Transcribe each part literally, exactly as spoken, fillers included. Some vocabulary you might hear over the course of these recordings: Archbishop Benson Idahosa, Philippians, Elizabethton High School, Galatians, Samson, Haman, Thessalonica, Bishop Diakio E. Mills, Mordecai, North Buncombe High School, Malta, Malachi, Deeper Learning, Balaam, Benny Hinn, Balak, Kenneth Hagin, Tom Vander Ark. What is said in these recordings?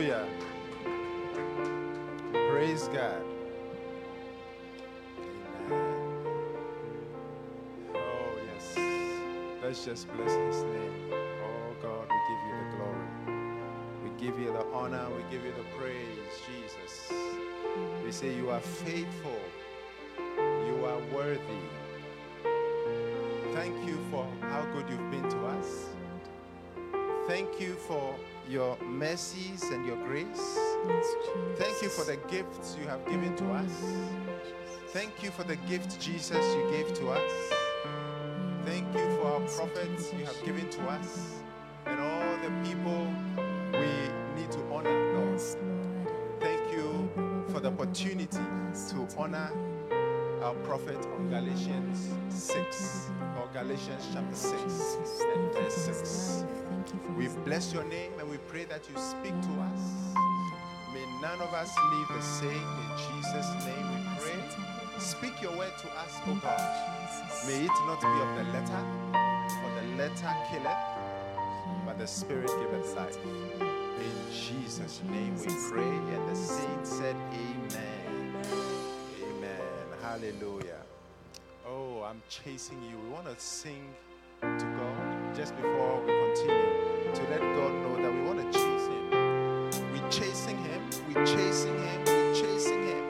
Hallelujah. Praise God. Amen. Oh, yes. Let's just bless his name. Oh, God, we give you the glory. We give you the honor. We give you the praise, Jesus. We say you are faithful. You are worthy. Thank you for how good you've been to us. Thank you for your mercies and your grace. Yes, thank you for the gifts you have given to us. Thank you for the gift, Jesus, you gave to us. Thank you for our prophets you have given to us and all the people we need to honor, Lord. Thank you for the opportunity to honor our prophet on Galatians six, or Galatians chapter six and verse six. We bless your name and we pray that you speak to us. May none of us leave the same. In Jesus' name we pray. Speak your word to us, O God. May it not be of the letter, for the letter killeth, but the Spirit giveth life. In Jesus' name we pray. And the saint said, Amen. Amen. Hallelujah. Oh, I'm chasing you. We want to sing to God just before we continue, to let God know that we want to chase him. We're chasing him, we're chasing him, we're chasing him.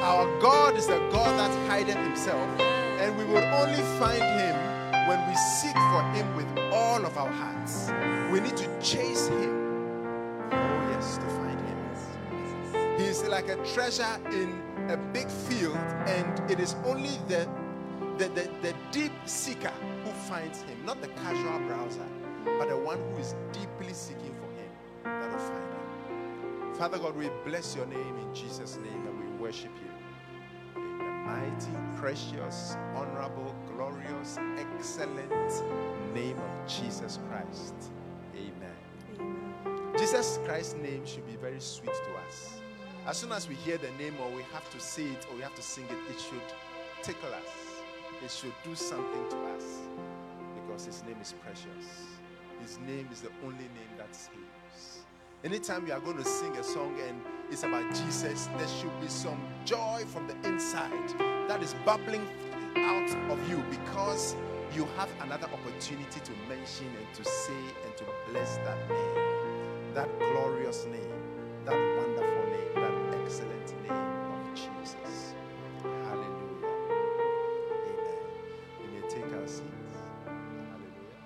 Our God is a God that hideth himself, and we will only find him when we seek for him with all of our hearts. We need to chase him. Oh yes, to find him. He is like a treasure in a big field, and it is only the the, the, the deep seeker who finds him, not the casual browser, but the one who is deeply seeking for him that will find him. Father God, we bless your name in Jesus' name, and we worship you in the mighty, precious, honorable, glorious, excellent name of Jesus Christ. Amen. Amen. Jesus Christ's name should be very sweet to us. As soon as we hear the name, or we have to say it, or we have to sing it, it should tickle us. It should do something to us, because his name is precious. His name is the only name that saves. Anytime you are going to sing a song and it's about Jesus, there should be some joy from the inside that is bubbling out of you, because you have another opportunity to mention and to say and to bless that name, that glorious name, that wonderful name, that excellent name of Jesus. Hallelujah. Amen. You may take our seats. Hallelujah.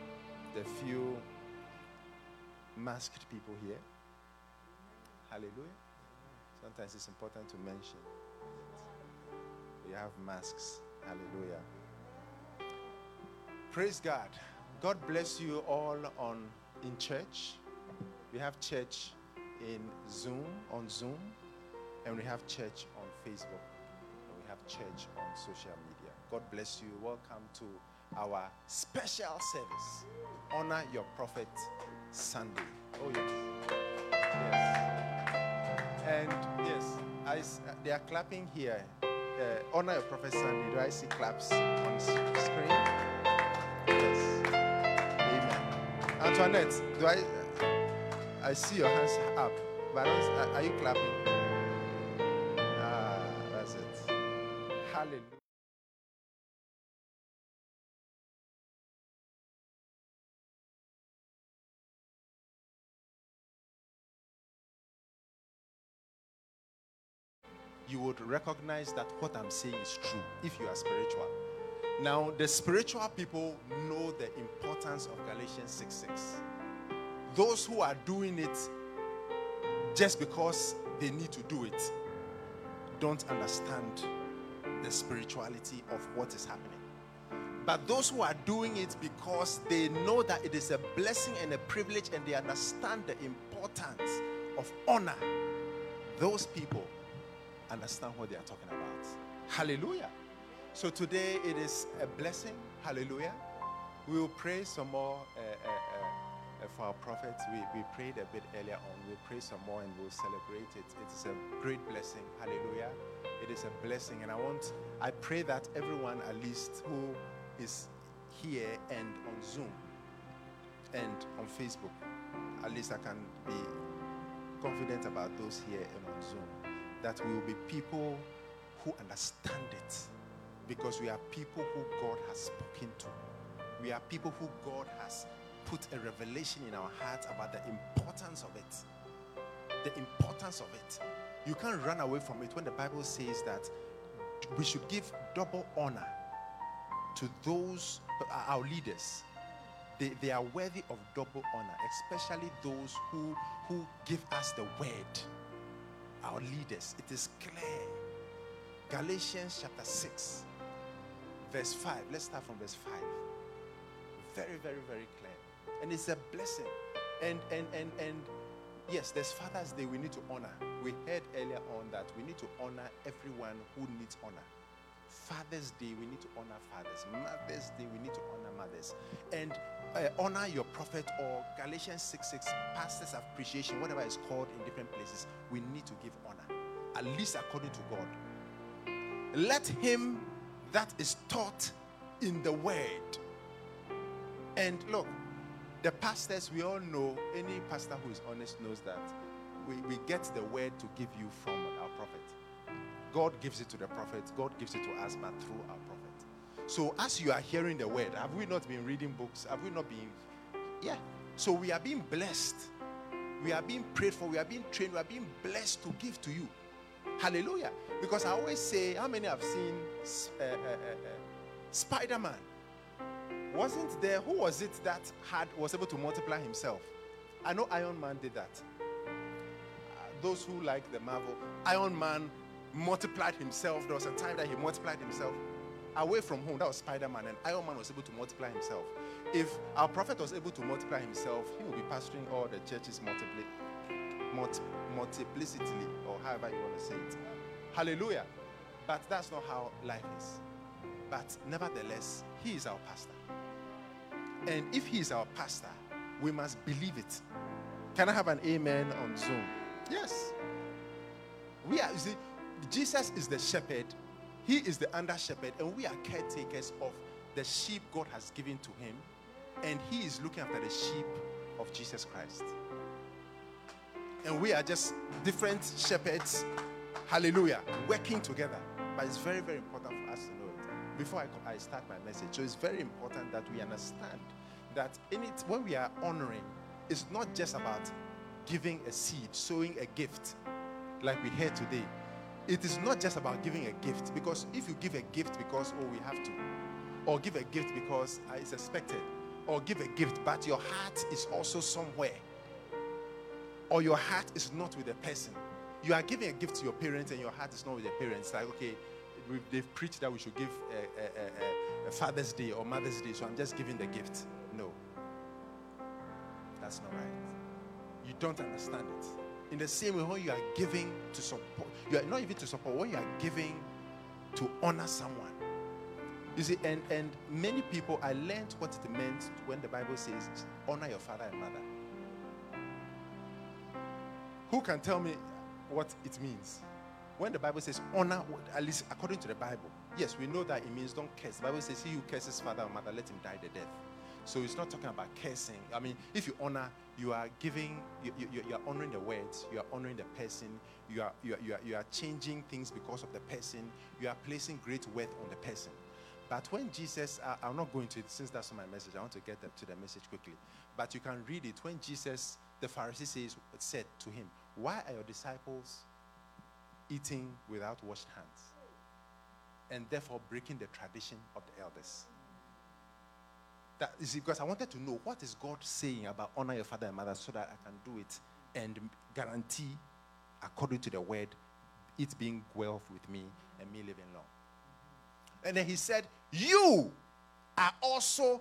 The few masked people here. Hallelujah. Sometimes it's important to mention we have masks. Hallelujah. Praise God. God bless you all on in church. We have church in Zoom, on Zoom, and we have church on Facebook, and we have church on social media. God bless you. Welcome to our special service, Honor Your Prophet Sunday. Oh yes. Yes. And yes, I, they are clapping here. Uh, Honor Your Prophet Sunday. Do I see claps on screen? Yes. Amen. Antoinette, do I? I see your hands up, but are you clapping? Ah, that's it. Hallelujah. You would recognize that what I'm saying is true if you are spiritual. Now, the spiritual people know the importance of Galatians six six. Those who are doing it just because they need to do it don't understand the spirituality of what is happening. But those who are doing it because they know that it is a blessing and a privilege, and they understand the importance of honor, those people understand what they are talking about. Hallelujah. So today it is a blessing. Hallelujah. We will pray some more uh, uh, uh, for our prophets. We, we prayed a bit earlier on. We'll pray some more and we'll celebrate it. It is a great blessing. Hallelujah. It is a blessing. And I want, I pray that everyone at least who is here and on Zoom and on Facebook, at least I can be confident about those here and on Zoom, that we will be people who understand it, because we are people who God has spoken to. We are people who God has put a revelation in our hearts about the importance of it. The importance of it. You can't run away from it when the Bible says that we should give double honor to those, our leaders. They, they are worthy of double honor, especially those who, who give us the word. Our leaders, it is clear. Galatians chapter six, verse five. Let's start from verse five. Very, very, very clear. And it's a blessing. And and and and yes, there's Father's Day we need to honor. We heard earlier on that we need to honor everyone who needs honor. Father's Day, we need to honor fathers. Mother's Day, we need to honor mothers. And uh, honor your prophet, or Galatians six six, pastor's appreciation, whatever it's called in different places, we need to give honor, at least according to God. Let him that is taught in the word. And look, the pastors, we all know, any pastor who is honest knows that we, we get the word to give you from our prophet. God gives it to the prophet. God gives it to us, but through our prophet. So as you are hearing the word, have we not been reading books? Have we not been? Yeah. So we are being blessed. We are being prayed for. We are being trained. We are being blessed to give to you. Hallelujah. Because I always say, how many have seen uh, uh, uh, uh, Spider-Man? Wasn't there, who was it that had was able to multiply himself? I know Iron Man did that. Uh, those who like the Marvel, Iron Man multiplied himself. There was a time that he multiplied himself away from home. That was Spider-Man, and Iron Man was able to multiply himself. If our prophet was able to multiply himself, he will be pastoring all the churches multiply, multi, multiplicity, or however you want to say it. Hallelujah. But that's not how life is. But nevertheless, he is our pastor. And if he is our pastor, we must believe it. Can I have an amen on Zoom? Yes. We are, you see, Jesus is the shepherd. He is the under shepherd, and we are caretakers of the sheep God has given to him, and he is looking after the sheep of Jesus Christ. And we are just different shepherds, hallelujah, working together. But it's very, very important for us to know it before I, I start my message. So it's very important that we understand that in it, when we are honoring, it's not just about giving a seed, sowing a gift, like we heard today. It is not just about giving a gift, because if you give a gift because, oh, we have to, or give a gift because it's expected, or give a gift, but your heart is also somewhere, or your heart is not with the person. You are giving a gift to your parents, and your heart is not with the parents. Like, okay, they've preached that we should give a, a, a, a Father's Day or Mother's Day, so I'm just giving the gift. No, that's not right. You don't understand it. In the same way, when you are giving to support, you are not even to support, when you are giving to honor someone. You see, and, and many people, I learned what it meant when the Bible says, honor your father and mother. Who can tell me what it means? When the Bible says honor, at least according to the Bible, yes, we know that it means don't curse. The Bible says, he who curses father or mother, let him die the death. So it's not talking about cursing. I mean, if you honor, you are giving, you, you, you are honoring the words, you are honoring the person, you are, you, are, you, are, you are changing things because of the person, you are placing great worth on the person. But when Jesus, I, I'm not going to it since that's not my message, I want to get to the message quickly. But you can read it. When Jesus, the Pharisee says, said to him, why are your disciples eating without washed hands? And therefore breaking the tradition of the elders. That is because I wanted to know, what is God saying about honor your father and mother, so that I can do it and guarantee, according to the word, it being well with me and me living long. And then he said, you are also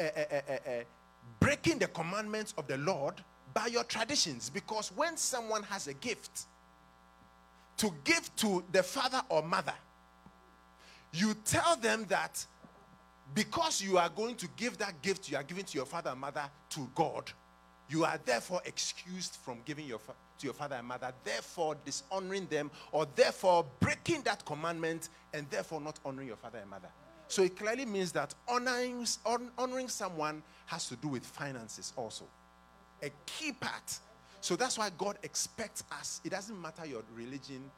uh, uh, uh, uh, breaking the commandments of the Lord by your traditions. Because when someone has a gift to give to the father or mother, you tell them that because you are going to give that gift you are giving to your father and mother to God, you are therefore excused from giving your fa- to your father and mother, therefore dishonoring them, or therefore breaking that commandment, and therefore not honoring your father and mother. So it clearly means that honoring, honoring someone has to do with finances also. A key part. So that's why God expects us. It doesn't matter your religion.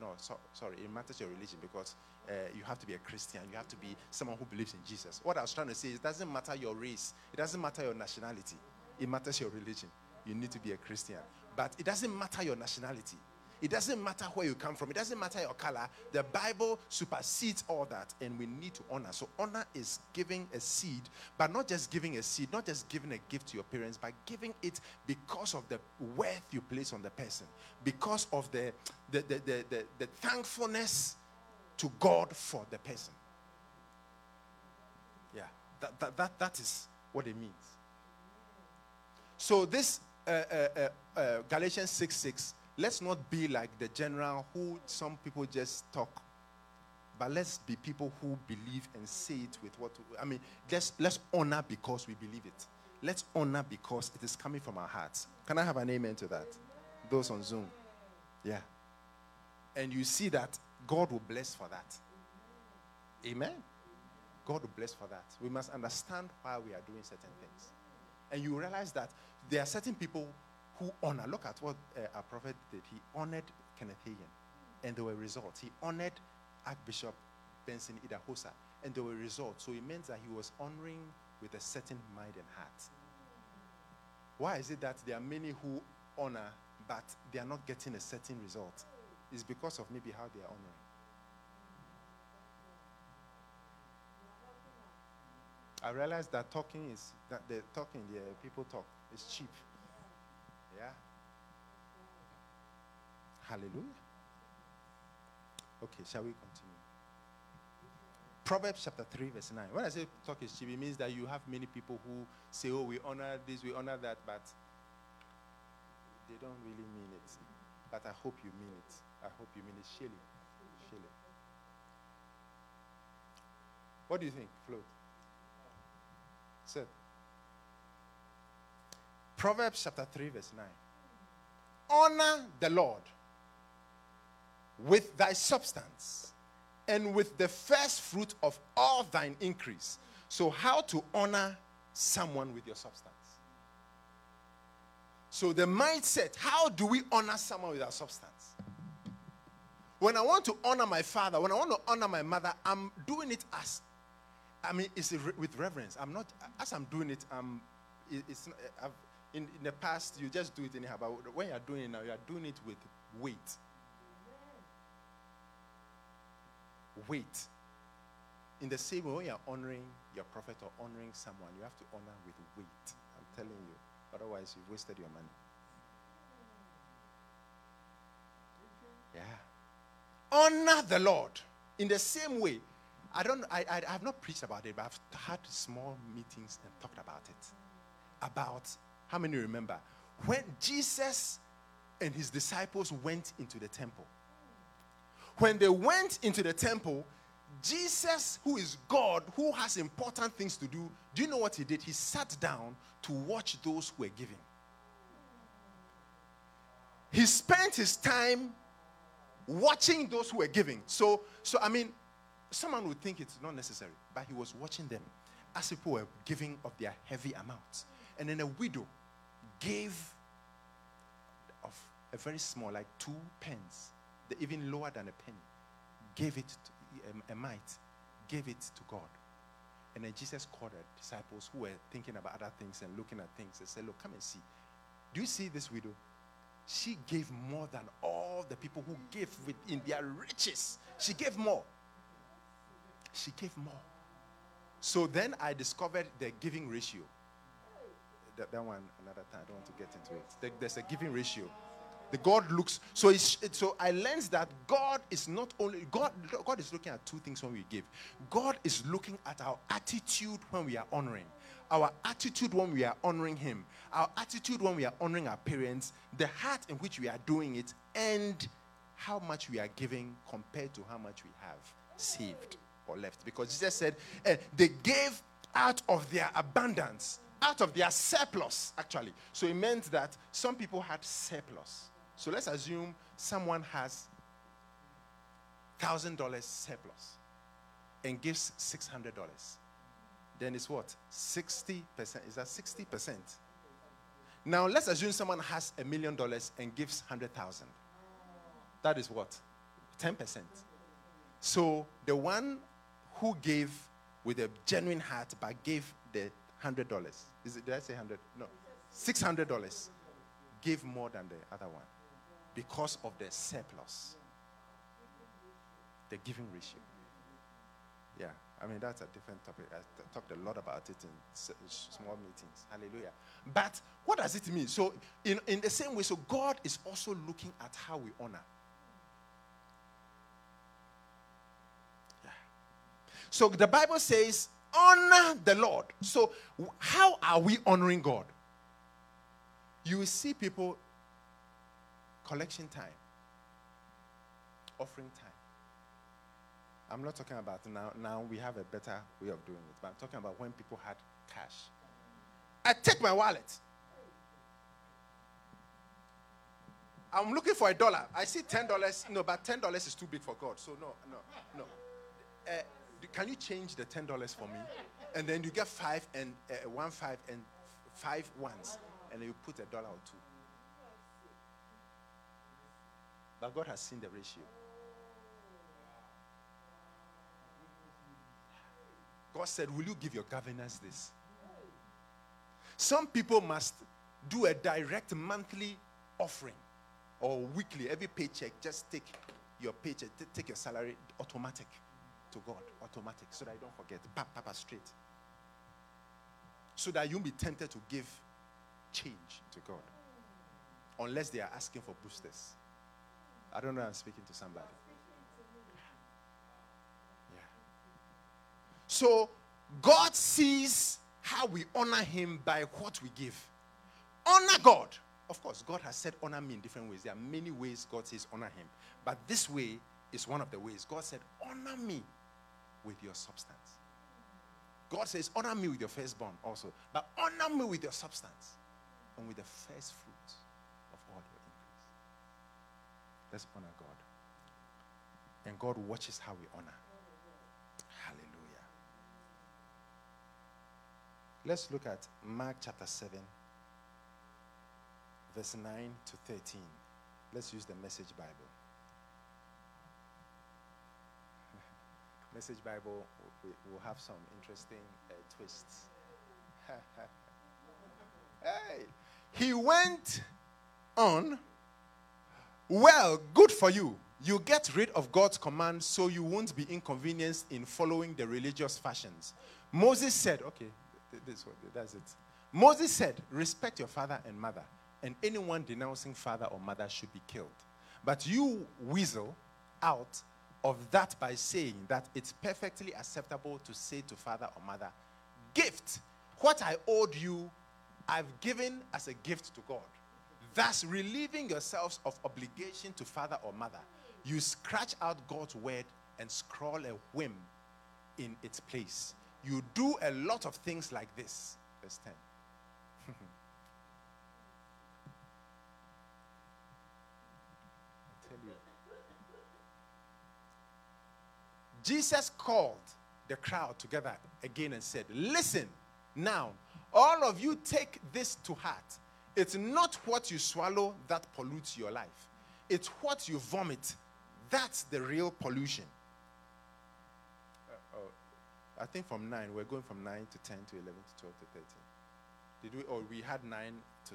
No, so, sorry. It matters your religion, because uh, you have to be a Christian. You have to be someone who believes in Jesus. What I was trying to say is, it doesn't matter your race. It doesn't matter your nationality. It matters your religion. You need to be a Christian. But it doesn't matter your nationality. It doesn't matter where you come from. It doesn't matter your color. The Bible supersedes all that, and we need to honor. So honor is giving a seed, but not just giving a seed, not just giving a gift to your parents, but giving it because of the worth you place on the person, because of the, the, the, the, the, the thankfulness to God for the person. Yeah, that, that, that, that is what it means. So this uh, uh, uh, uh, Galatians six six, let's not be like the general who some people just talk, but let's be people who believe and say it with what, I mean, let's, let's honor because we believe it. Let's honor because it is coming from our hearts. Can I have an amen to that? Those on Zoom. Yeah. And you see that God will bless for that. Amen? God will bless for that. We must understand why we are doing certain things. And you realize that there are certain people who honor. Look at what uh, our prophet did. He honored Kenneth Hagin, and there were results. He honored Archbishop Benson Idahosa, and there were results. So it meant that he was honoring with a certain mind and heart. Why is it that there are many who honor, but they are not getting a certain result? is because of maybe how they are honoring. I realize that talking is, that the talking, the people talk. It's cheap. Yeah. Hallelujah. Okay, shall we continue? Proverbs chapter three, verse nine. When I say talk is cheap, it means that you have many people who say, oh, we honor this, we honor that, but they don't really mean it. But I hope you mean it. I hope you mean it. Shelley. Shelley. What do you think, Flo? Sir. Proverbs chapter three, verse nine. Honor the Lord with thy substance and with the first fruit of all thine increase. So how to honor someone with your substance? So the mindset, how do we honor someone with our substance? When I want to honor my father, when I want to honor my mother, I'm doing it as, I mean, it's with reverence. I'm not, as I'm doing it, I'm, it's not, I've, in, in the past, you just do it anyhow, but when you're doing it now, you're doing it with weight. Weight. In the same way, when you're honoring your prophet or honoring someone, you have to honor with weight. I'm telling you. Otherwise, you've wasted your money. Yeah. Honor the Lord. In the same way, I don't, I, I, I have not preached about it, but I've had small meetings and talked about it. About, how many remember? When Jesus and his disciples went into the temple. When they went into the temple, Jesus, who is God, who has important things to do, do you know what he did? He sat down to watch those who were giving. He spent his time watching those who were giving. So, so I mean, someone would think it's not necessary, but he was watching them as people were giving of their heavy amounts. And then a widow gave of a very small, like two pence, even lower than a penny, gave it to A, a mite, gave it to God. And then Jesus called her disciples who were thinking about other things and looking at things and said, look, come and see. Do you see this widow? She gave more than all the people who gave within their riches. She gave more. She gave more. So then I discovered the giving ratio. That, that one, another time, I don't want to get into it. There's a giving ratio. The God looks, so it's, it, so I learned that God is not only, God God is looking at two things when we give. God is looking at our attitude when we are honoring. Our attitude when we are honoring him. Our attitude when we are honoring our parents. The heart in which we are doing it. And how much we are giving compared to how much we have saved or left. Because Jesus said, eh, they gave out of their abundance. Out of their surplus, actually. So it meant that some people had surplus. So let's assume someone has one thousand dollars surplus and gives six hundred dollars. Then it's what? sixty percent. Is that sixty percent? Now let's assume someone has a million dollars and gives one hundred thousand dollars. That is what? ten percent. So the one who gave with a genuine heart but gave the one hundred dollars. Is it, did I say one hundred? No. six hundred dollars. Gave more than the other one because of the surplus, the giving ratio. Yeah, I mean, that's a different topic. I talked a lot about it in small meetings. Hallelujah. But what does it mean? So in, in the same way, so God is also looking at how we honor. Yeah. So the Bible says, honor the Lord. So how are we honoring God? You will see people, collection time, offering time. I'm not talking about now. Now we have a better way of doing it. But I'm talking about when people had cash. I take my wallet. I'm looking for a dollar. I see ten dollars. No, but ten dollars is too big for God. So no, no, no. Uh, can you change the ten dollars for me? And then you get five and uh, one five and five ones. And you put a dollar or two. But God has seen the ratio. God said, will you give your governors this? Some people must do a direct monthly offering. or weekly, every paycheck, just take your paycheck, t- take your salary, automatic to God, automatic, so that you don't forget, papa, papa, straight. So that you'll be tempted to give change to God, unless they are asking for boosters. I don't know, I'm speaking to somebody. Yeah. So God sees how we honor him by what we give. Honor God. Of course, God has said honor me in different ways. There are many ways God says honor him. But this way is one of the ways. God said, honor me with your substance. God says, honor me with your firstborn also. But honor me with your substance and with the first fruit of all your increase. Let's honor God. And God watches how we honor. Hallelujah. Let's look at Mark chapter seven. Verse nine to thirteen. Let's use the Message Bible. Message Bible will will have some interesting uh, twists. Hey, he went on. Well, good for you. You get rid of God's command so you won't be inconvenienced in following the religious fashions. Moses said, okay, this one, that's it. Moses said, respect your father and mother. And anyone denouncing father or mother should be killed. But you weasel out of that by saying that it's perfectly acceptable to say to father or mother, gift, what I owed you, I've given as a gift to God. Thus relieving yourselves of obligation to father or mother, you scratch out God's word and scrawl a whim in its place. You do a lot of things like this. Verse ten. Jesus called the crowd together again and said, listen, now, all of you take this to heart. It's not what you swallow that pollutes your life. It's what you vomit. That's the real pollution. Uh, oh, I think from nine, we're going from nine to ten to eleven to twelve to thirteen. Did we? Or we had nine to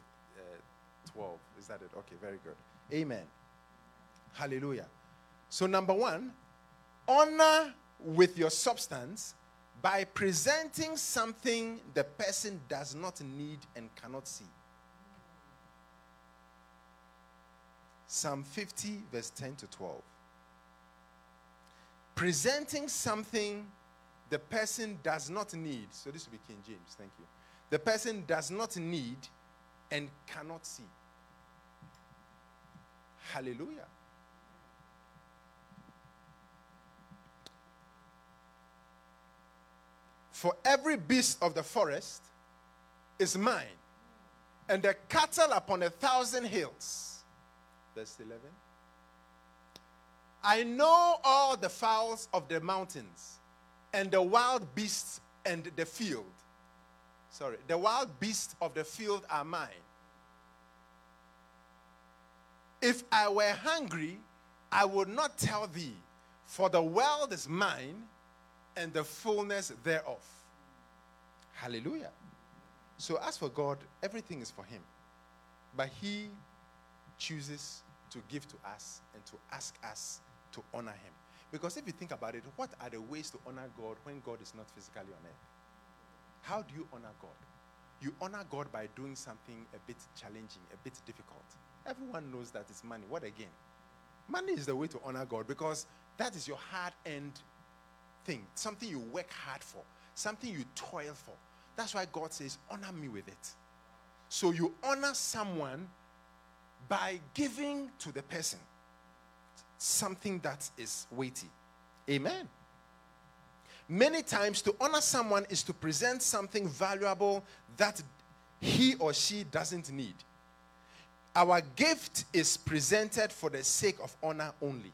twelve. Is that it? Okay, very good. Amen. Hallelujah. So number one, honor with your substance by presenting something the person does not need and cannot see. Psalm fifty, verse ten to twelve. Presenting something the person does not need. So this will be King James, thank you. The person does not need and cannot see. Hallelujah. For every beast of the forest is mine, and the cattle upon a thousand hills. Verse eleven. I know all the fowls of the mountains, and the wild beasts and the field. Sorry, the wild beasts of the field are mine. If I were hungry, I would not tell thee, for the world is mine, and the fullness thereof. Hallelujah. So as for God, everything is for him. But he chooses to give to us and to ask us to honor him. Because if you think about it, what are the ways to honor God when God is not physically on earth? How do you honor God? You honor God by doing something a bit challenging, a bit difficult. Everyone knows that it's money. What again? Money is the way to honor God because that is your hard-earned thing, something you work hard for, something you toil for. That's why God says, honor me with it. So you honor someone by giving to the person something that is weighty. Amen. Many times to honor someone is to present something valuable that he or she doesn't need. Our gift is presented for the sake of honor only.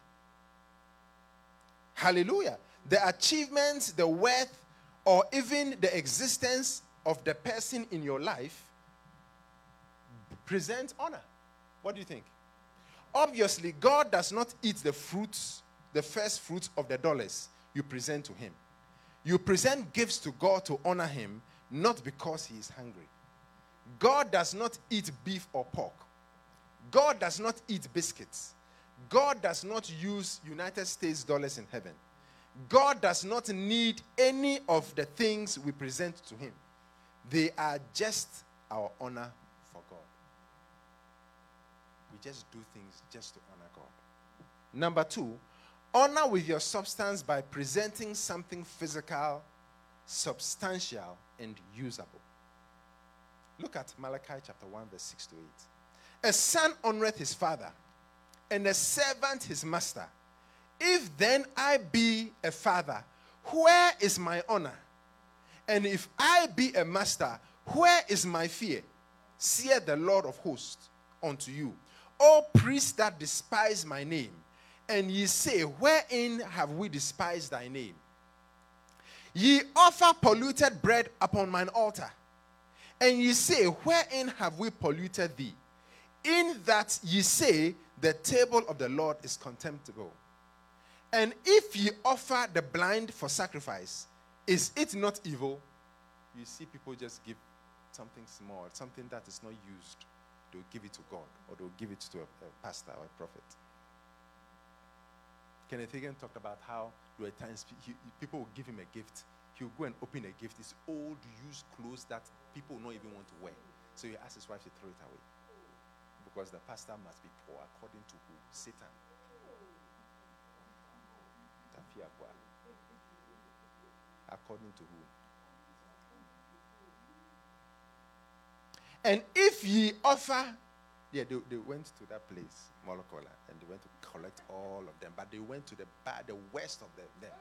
Hallelujah. The achievements, the worth, or even the existence of the person in your life present honor. What do you think? Obviously, God does not eat the fruits, the first fruits of the dollars you present to him. You present gifts to God to honor him, not because he is hungry. God does not eat beef or pork. God does not eat biscuits. God does not use United States dollars in heaven. God does not need any of the things we present to him. They are just our honor for God. We just do things just to honor God. Number two, honor with your substance by presenting something physical, substantial, and usable. Look at Malachi chapter one, verse six to eight. A son honoreth his father, and a servant his master. If then I be a father, where is my honor? And if I be a master, where is my fear? Saith the Lord of hosts unto you, O priests that despise my name, and ye say, wherein have we despised thy name? Ye offer polluted bread upon mine altar, and ye say, wherein have we polluted thee? In that ye say, the table of the Lord is contemptible. And if ye offer the blind for sacrifice, is it not evil? You see, people just give something small, something that is not used. They'll give it to God, or they'll give it to a, a pastor or a prophet. Kenneth Hagin talked about how there were times he, people will give him a gift. He'll go and open a gift. It's old, used clothes that people don't even want to wear. So he asked his wife to throw it away. Because the pastor must be poor, according to who? Satan. According to who? And if ye offer, yeah, they, they went to that place, Molokola, and they went to collect all of them, but they went to the back, the west of them, them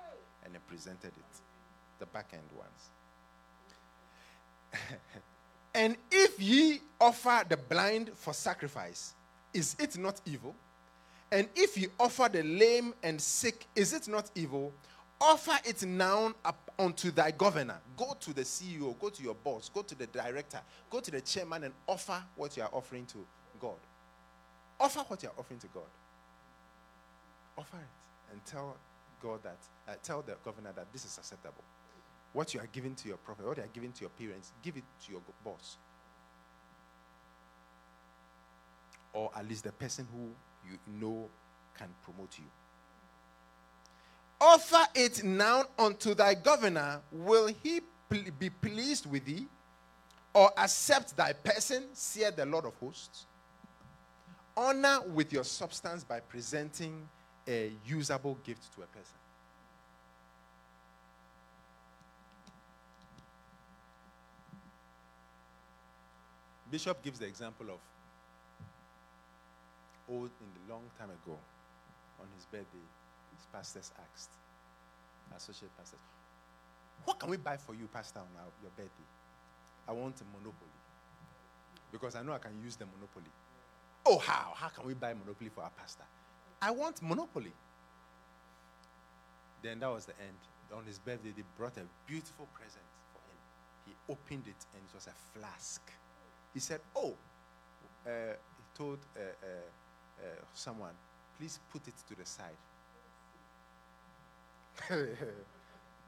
and they presented it, the back end ones. And if ye offer the blind for sacrifice, is it not evil? And if ye offer the lame and sick, is it not evil? Offer it now up unto thy governor. Go to the C E O, go to your boss, go to the director, go to the chairman and offer what you are offering to God. Offer what you are offering to God. Offer it and tell God that, uh, tell the governor that this is acceptable. What you are giving to your prophet, what you are giving to your parents, give it to your boss. Or at least the person who you know can promote you. Offer it now unto thy governor. Will he pl- be pleased with thee, or accept thy person, saith the Lord of hosts? Honor with your substance by presenting a usable gift to a person. Bishop gives the example of old, in the long time ago, on his birthday, his pastors asked, associate pastors, what can we buy for you, pastor, on our, your birthday? I want a Monopoly. Because I know I can use the Monopoly. Oh, how? How can we buy Monopoly for our pastor? I want Monopoly. Then that was the end. On his birthday, they brought a beautiful present for him. He opened it, and it was a flask. He said, oh, uh, he told uh, uh, uh, someone, please put it to the side.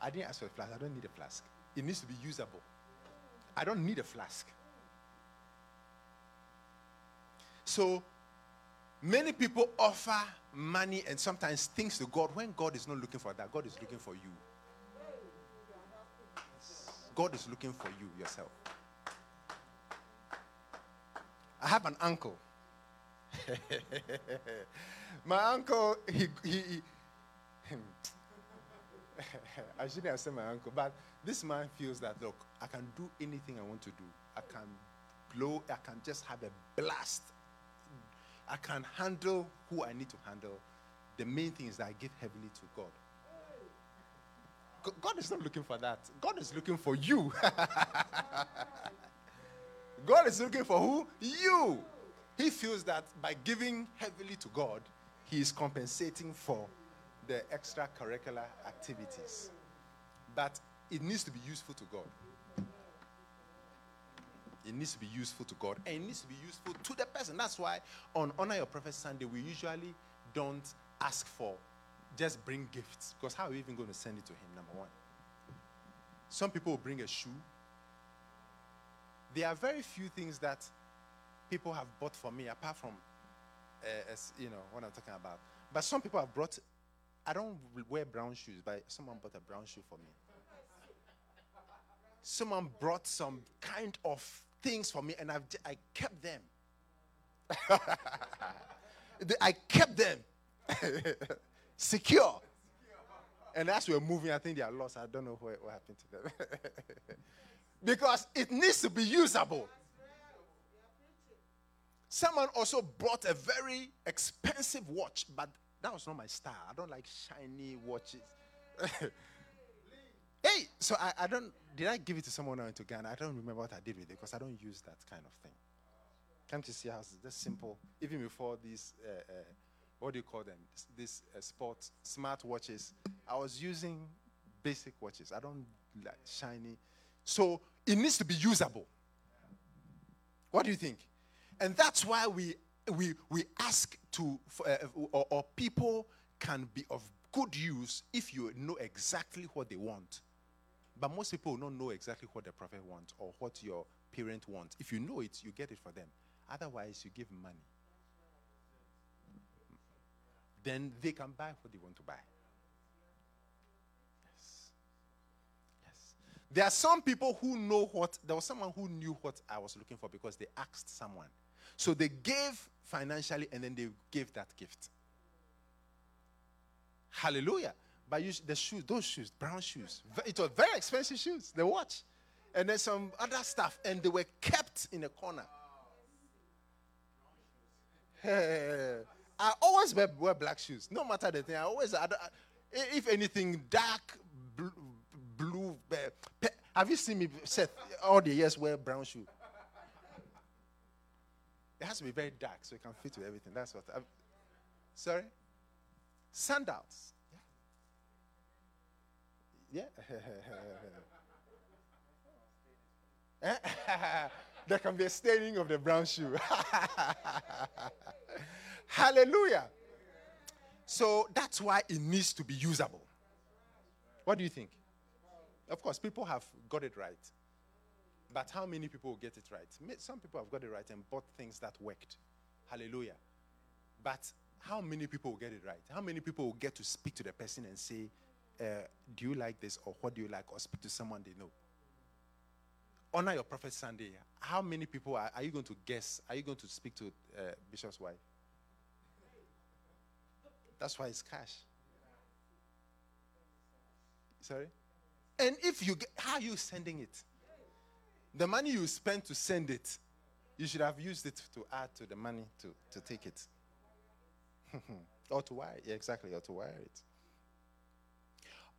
I didn't ask for a flask. I don't need a flask. It needs to be usable. I don't need a flask. So, many people offer money and sometimes things to God when God is not looking for that. God is looking for you. God is looking for you, yourself. I have an uncle. My uncle, he... he, he I shouldn't have said my uncle, but this man feels that, look, I can do anything I want to do. I can blow, I can just have a blast. I can handle who I need to handle. The main thing is that I give heavily to God. God is not looking for that. God is looking for you. God is looking for who? You. He feels that by giving heavily to God, he is compensating for the extracurricular activities. But it needs to be useful to God. It needs to be useful to God. And it needs to be useful to the person. That's why on Honor Your Prophet Sunday, we usually don't ask for, just bring gifts. Because how are we even going to send it to him, number one? Some people will bring a shoe. There are very few things that people have bought for me apart from uh, as, you know what I'm talking about. But some people have brought, I don't wear brown shoes, but someone bought a brown shoe for me. Someone brought some kind of things for me, and I've, I kept them. I kept them secure. And as we were moving, I think they are lost. I don't know what, what happened to them. Because it needs to be usable. Someone also bought a very expensive watch, but that was not my style. I don't like shiny watches. Hey, so I, I don't, did I give it to someone out in Ghana? I don't remember what I did with it because I don't use that kind of thing. Come to see how it's just simple, even before these, uh, uh, what do you call them? This, this uh, sport, smart watches. I was using basic watches. I don't like shiny. So it needs to be usable. What do you think? And that's why we we we ask to, uh, or, or people can be of good use if you know exactly what they want. But most people don't know exactly what the prophet wants or what your parent wants. If you know it, you get it for them. Otherwise, you give money. Then they can buy what they want to buy. Yes. Yes. There are some people who know what, there was someone who knew what I was looking for because they asked someone. So they gave financially and then they gave that gift. Hallelujah. But you, the shoes, those shoes, brown shoes, it was very expensive shoes, the watch. And then some other stuff, and they were kept in a corner. Hey, I always wear, wear black shoes, no matter the thing. I always, I, if anything, dark, blue. blue pe, have you seen me, Seth, all the years wear brown shoe? It has to be very dark so it can fit with everything. That's what. I'm, sorry, sandals. Yeah. Yeah. There can be a staining of the brown shoe. Hallelujah. So that's why it needs to be usable. What do you think? Of course, people have got it right. But how many people will get it right? Some people have got it right and bought things that worked. Hallelujah. But how many people will get it right? How many people will get to speak to the person and say, uh, do you like this, or what do you like, or speak to someone they know? Honor your prophet Sunday. How many people are, are you going to guess? Are you going to speak to uh, Bishop's wife? That's why it's cash. Sorry? And if you get, how are you sending it? The money you spent to send it, you should have used it to add to the money to, to take it. Or to wire it. Yeah, exactly, or to wire it.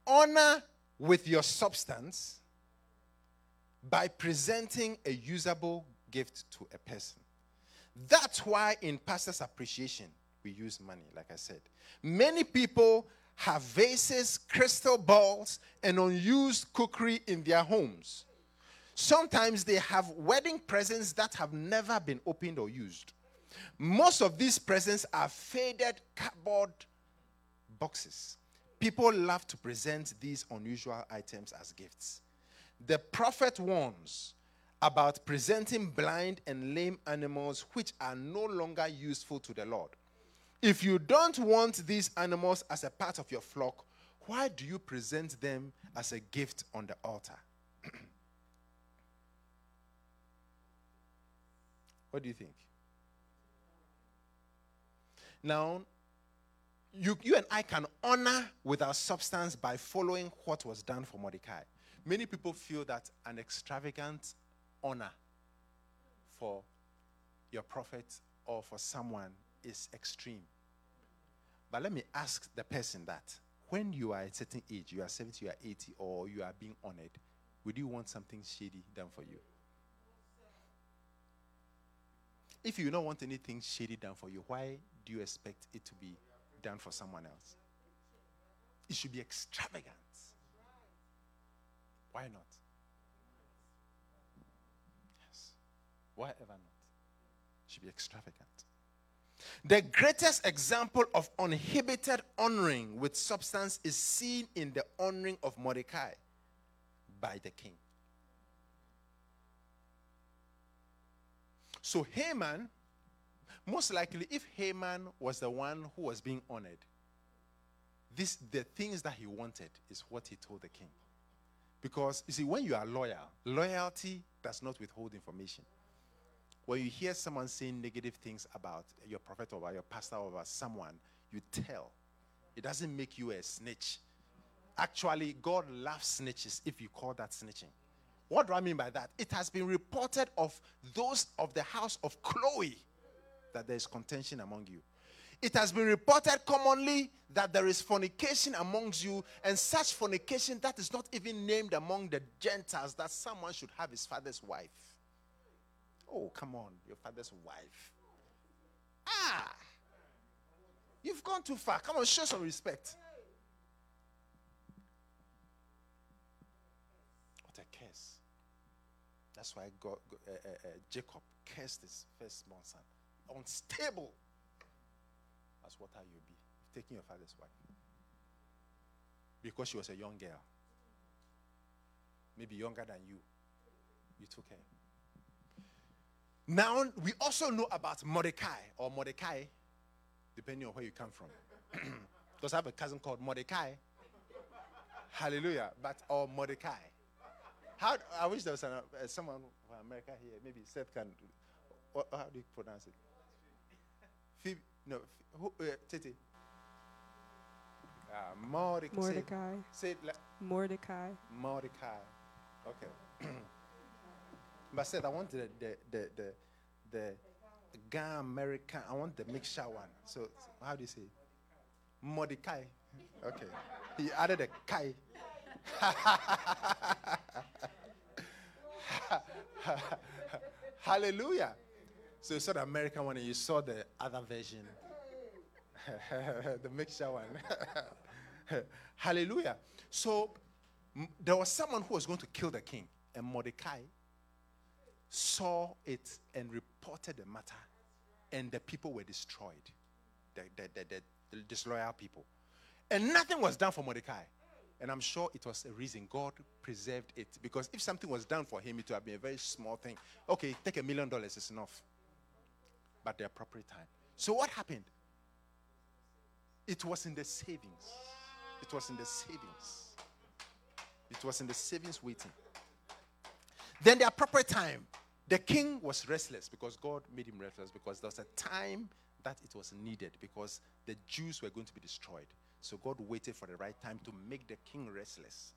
Honor with your substance by presenting a usable gift to a person. That's why in pastor's appreciation, we use money, like I said. Many people have vases, crystal balls, and unused cookery in their homes. Sometimes they have wedding presents that have never been opened or used. Most of these presents are faded cardboard boxes. People love to present these unusual items as gifts. The prophet warns about presenting blind and lame animals which are no longer useful to the Lord. If you don't want these animals as a part of your flock, why do you present them as a gift on the altar? What do you think? Now, you, you and I can honor with our substance by following what was done for Mordecai. Many people feel that an extravagant honor for your prophet or for someone is extreme. But let me ask the person that when you are a certain age, you are seventy, you are eighty, or you are being honored, would you want something shady done for you? If you don't want anything shady done for you, why do you expect it to be done for someone else? It should be extravagant. Why not? Yes. Why ever not? It should be extravagant. The greatest example of uninhibited honoring with substance is seen in the honoring of Mordecai by the king. So Haman, Most likely, if Haman was the one who was being honored, this, the things that he wanted is what he told the king. Because, you see, when you are loyal, loyalty does not withhold information. When you hear someone saying negative things about your prophet or about your pastor or about someone, you tell. It doesn't make you a snitch. Actually, God loves snitches if you call that snitching. What do I mean by that? It has been reported of those of the house of Chloe that there is contention among you. It has been reported commonly that there is fornication amongst you, and such fornication that is not even named among the Gentiles, that someone should have his father's wife. Oh, come on, your father's wife. Ah! You've gone too far. Come on, show some respect. What a curse. That's why God, uh, uh, uh, Jacob cursed his firstborn son. Unstable. That's what you'll be, taking your father's wife. Because she was a young girl. Maybe younger than you. You took her. Now, we also know about Mordecai, or Mordecai, depending on where you come from. Because I have a cousin called Mordecai. Hallelujah. But, or Mordecai. How, I wish there was an, uh, someone from America here. Maybe Seth can, or, how do you pronounce it? Phoebe. No, who, uh, Titi. Uh, Mordecai. Mordecai. Say it like Mordecai. Mordecai. Okay. But I said I want the the the the, the Ga American. I want the mixture one. So how do you say? Mordecai. Okay. He added a Kai. Hallelujah. So you saw the American one and you saw the other version. The mixture one. Hallelujah. So m- there was someone who was going to kill the king. And Mordecai saw it and reported the matter. And the people were destroyed. The, the, the, the, the disloyal people. And nothing was done for Mordecai. And I'm sure it was a reason God preserved it. Because if something was done for him, it would have been a very small thing. Okay, take a million dollars. It's enough. At the appropriate time. So what happened? It was in the savings. It was in the savings. It was in the savings waiting. Then the appropriate time, the king was restless because God made him restless, because there was a time that it was needed because the Jews were going to be destroyed. So God waited for the right time to make the king restless.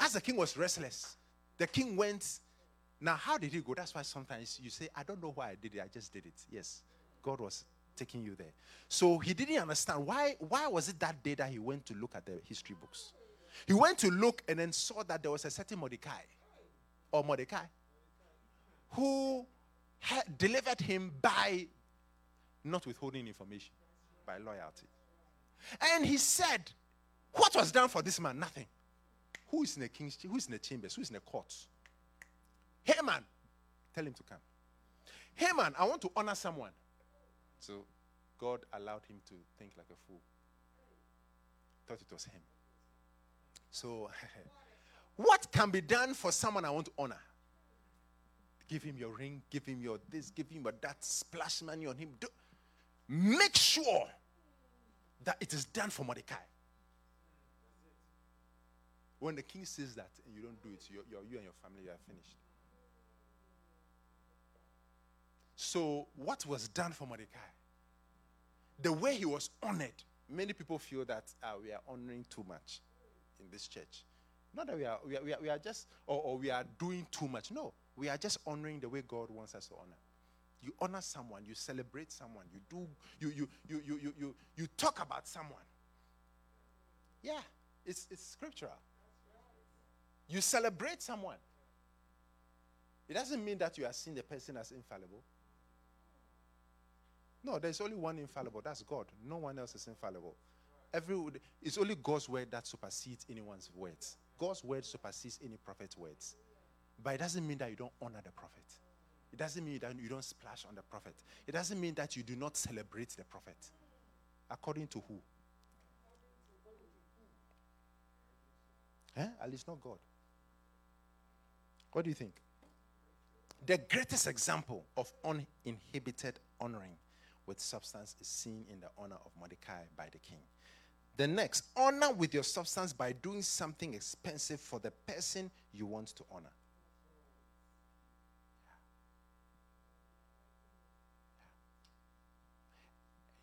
As the king was restless, the king went. Now, how did he go? That's why sometimes you say, I don't know why I did it. I just did it. Yes, God was taking you there. So he didn't understand. Why Why was it that day that he went to look at the history books? He went to look and then saw that there was a certain Mordecai, or Mordecai, who had delivered him by not withholding information, by loyalty. And he said, what was done for this man? Nothing. Who is in the king's, who is in the chambers? Who is in the courts? Haman, tell him to come. Haman, I want to honor someone. So God allowed him to think like a fool. Thought it was him. So what can be done for someone I want to honor? Give him your ring, give him your this, give him your that, splash money on him. Do, make sure that it is done for Mordecai. When the king says that and you don't do it, you're, you're, you and your family, you are finished. So, what was done for Mordecai? The way he was honored. Many people feel that uh, we are honoring too much in this church. Not that we are, we are, we are, we are just, or, or we are doing too much. No, we are just honoring the way God wants us to honor. You honor someone, you celebrate someone, you do, you, you, you, you, you, you, you talk about someone. Yeah, it's it's scriptural. You celebrate someone. It doesn't mean that you are seeing the person as infallible. No, there's only one infallible. That's God. No one else is infallible. Every It's only God's word that supersedes anyone's words. God's word supersedes any prophet's words. But it doesn't mean that you don't honor the prophet. It doesn't mean that you don't splash on the prophet. It doesn't mean that you do not celebrate the prophet. According to who? Eh? At least not God. What do you think? The greatest example of uninhibited honoring with substance is seen in the honor of Mordecai by the king. The next, honor with your substance by doing something expensive for the person you want to honor.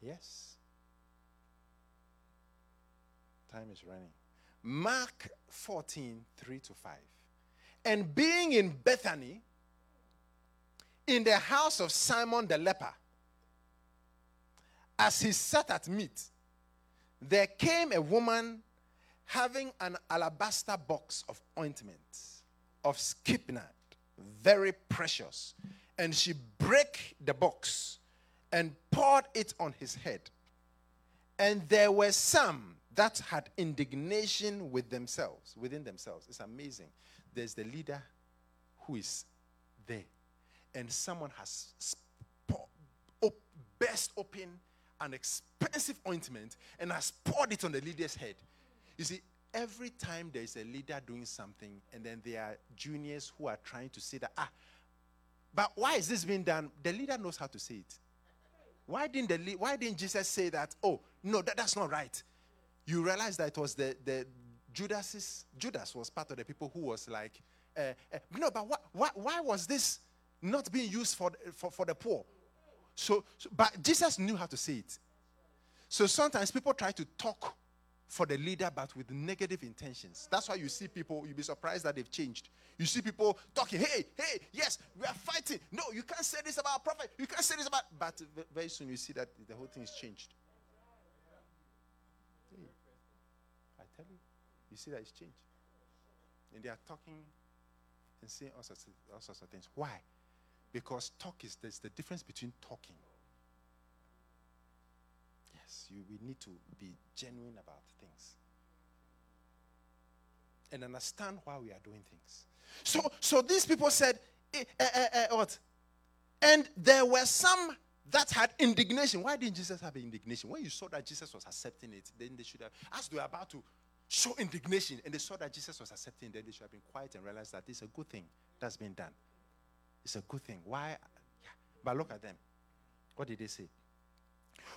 Yes. Time is running. Mark fourteen, three to five. And being in Bethany, in the house of Simon the leper, as he sat at meat, there came a woman having an alabaster box of ointment of spikenard, very precious. And she brake the box and poured it on his head. And there were some that had indignation with themselves, within themselves. It's amazing. There's the leader who is there. And someone has burst open an expensive ointment and has poured it on the leader's head. You see, every time there's a leader doing something, and then there are juniors who are trying to say that, ah, but why is this being done? The leader knows how to say it. Why didn't the le- why didn't Jesus say that, oh, no, that, that's not right? You realize that it was the, the Judas's, Judas was part of the people who was like, uh, uh, no, but wh- wh- why was this not being used for, for, for the poor? So, so, but Jesus knew how to say it. So sometimes people try to talk for the leader, but with negative intentions. That's why you see people, you'll be surprised that they've changed. You see people talking, hey, hey, yes, we are fighting. No, you can't say this about our prophet. You can't say this about... But very soon you see that the whole thing is changed. Hey, I tell you, you see that it's changed. And they are talking and saying all sorts of, all sorts of things. Why? Because talk is, there's the difference between talking. Yes, you, we need to be genuine about things. And understand why we are doing things. So so these people said, eh, eh, eh, eh, what? And there were some that had indignation. Why didn't Jesus have indignation? When you saw that Jesus was accepting it, then they should have, as they were about to show indignation, and they saw that Jesus was accepting it, then they should have been quiet and realized that it's a good thing that's been done. It's a good thing. Why? Yeah. But look at them. What did they say?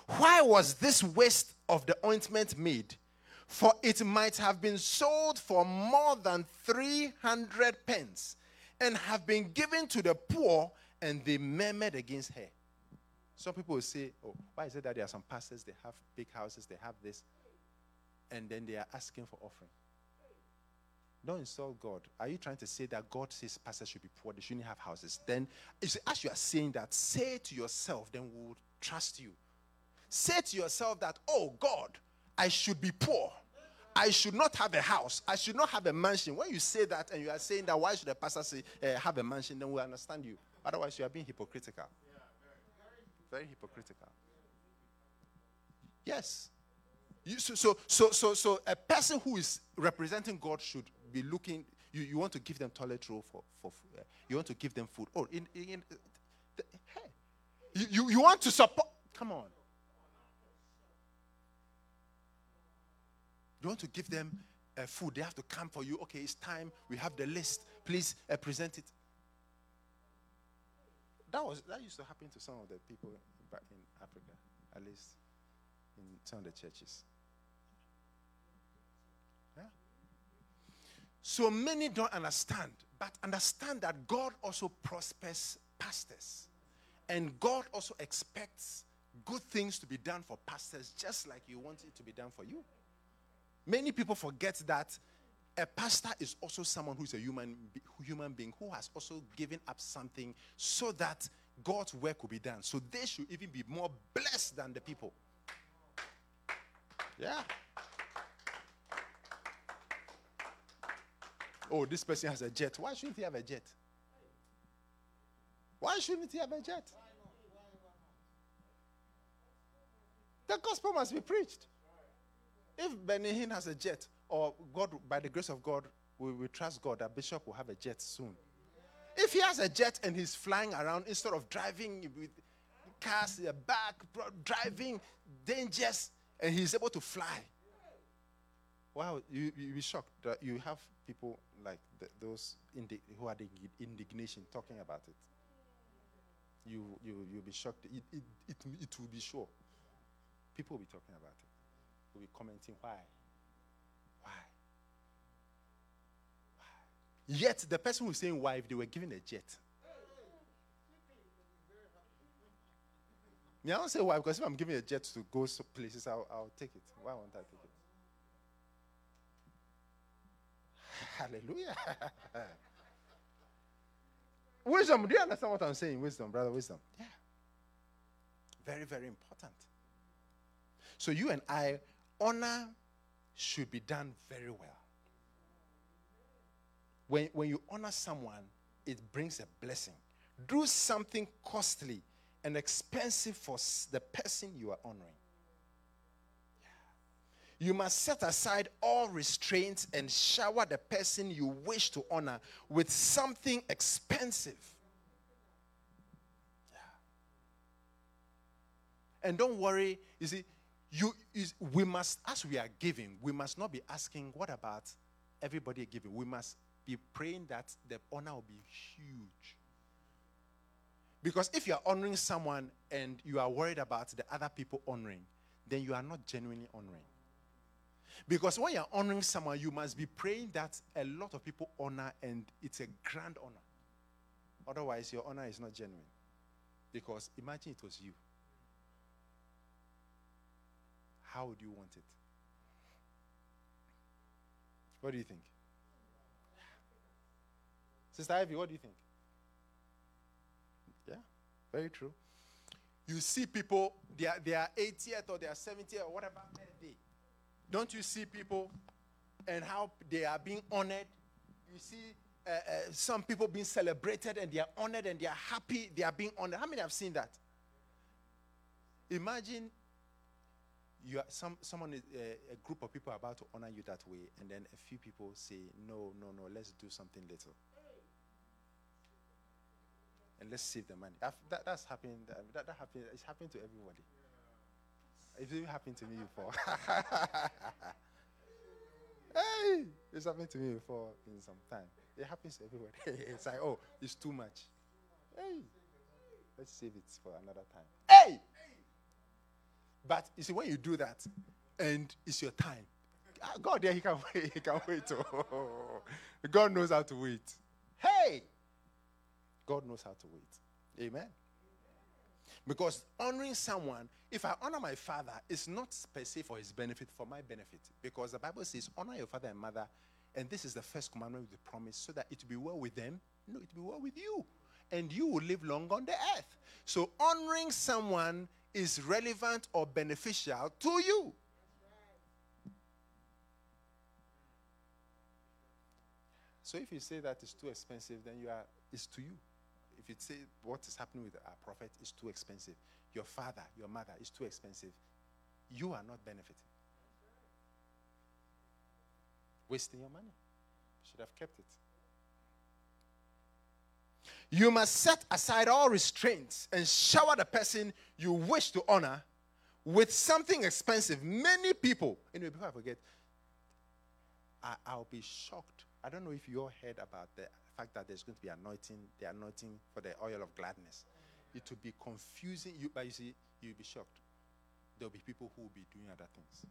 Why was this waste of the ointment made? For it might have been sold for more than three hundred pence and have been given to the poor, and they murmured against her. Some people will say, oh, why is it that there are some pastors, they have big houses, they have this, and then they are asking for offering? Don't insult God. Are you trying to say that God says pastors should be poor, they shouldn't have houses? Then, as you are saying that, say to yourself, then we will trust you. Say to yourself that, oh God, I should be poor. I should not have a house. I should not have a mansion. When you say that and you are saying that, why should a pastor say, uh, have a mansion? Then we understand you. Otherwise, you are being hypocritical. Very hypocritical. Yes. You, so, so, so, so, so, a person who is representing God should be looking. You, you want to give them toilet roll for for. Uh, you want to give them food. Oh, in in. Uh, the, hey, you, you you want to support? Come on. You want to give them uh, food. They have to come for you. Okay, it's time. We have the list. Please uh, present it. That was that used to happen to some of the people back in Africa, at least in some of the churches. So many don't understand, but understand that God also prospers pastors. And God also expects good things to be done for pastors, just like you want it to be done for you. Many people forget that a pastor is also someone who is a human, human being who has also given up something so that God's work will be done. So they should even be more blessed than the people. Yeah. Oh, this person has a jet. Why shouldn't he have a jet? Why shouldn't he have a jet? The gospel must be preached. If Benny Hinn has a jet, or God, by the grace of God, we will trust God that Bishop will have a jet soon. If he has a jet and he's flying around instead of driving with cars in the back, driving dangerous, and he's able to fly. Wow, you, you'll be shocked that you have people like the, those indi- who had indignation talking about it. you, you, you'll be shocked. It, it, it, it will be sure. People will be talking about it. We'll be commenting, why? Why? Why? Yet, the person who's saying why, if they were given a jet. I don't say why, because if I'm giving a jet to go to places, I'll, I'll take it. Why won't I take it? Hallelujah. Wisdom. Do you understand what I'm saying? Wisdom, brother, wisdom. Yeah. Very, very important. So you and I, honor should be done very well. When, when you honor someone, it brings a blessing. Do something costly and expensive for the person you are honoring. You must set aside all restraints and shower the person you wish to honor with something expensive. Yeah. And don't worry, you see, you, you, we must, as we are giving, we must not be asking, what about everybody giving? We must be praying that the honor will be huge. Because if you are honoring someone and you are worried about the other people honoring, then you are not genuinely honoring. Because when you're honoring someone, you must be praying that a lot of people honor, and it's a grand honor. Otherwise, your honor is not genuine. Because imagine it was you. How would you want it? What do you think? Sister Ivy, what do you think? Yeah, very true. You see people, they are, they are eightieth or they are seventieth or whatever birthday. Don't you see people and how they are being honored? You see uh, uh, some people being celebrated and they are honored and they are happy. They are being honored. How many have seen that? Imagine you are some someone, is, uh, a group of people are about to honor you that way, and then a few people say, no, no, no, let's do something little. And let's save the money. That, that's happened. That, that happened. It's happened to everybody. It didn't happen to me before. Hey, it's happened to me before in some time. It happens everywhere. It's like, oh, it's too much. Hey, let's save it for another time. Hey! But you see, when you do that, and it's your time, God, there, yeah, he can wait. He can wait. Oh, God knows how to wait. Hey! God knows how to wait. Amen. Because honoring someone, if I honor my father, it's not per se for his benefit, for my benefit. Because the Bible says, honor your father and mother, and this is the first commandment with the promise, so that it will be well with them, no, it will be well with you, and you will live long on the earth. So honoring someone is relevant or beneficial to you. So if you say that it's too expensive, then you are, it's to you. If you say what is happening with our prophet is too expensive, your father, your mother is too expensive, you are not benefiting. Wasting your money. You should have kept it. You must set aside all restraints and shower the person you wish to honor with something expensive. Many people, anyway, before I forget, I, I'll be shocked. I don't know if you all heard about that. Fact that there's going to be anointing, the anointing for the oil of gladness. It will be confusing you, but you see, you'll be shocked. There'll be people who will be doing other things.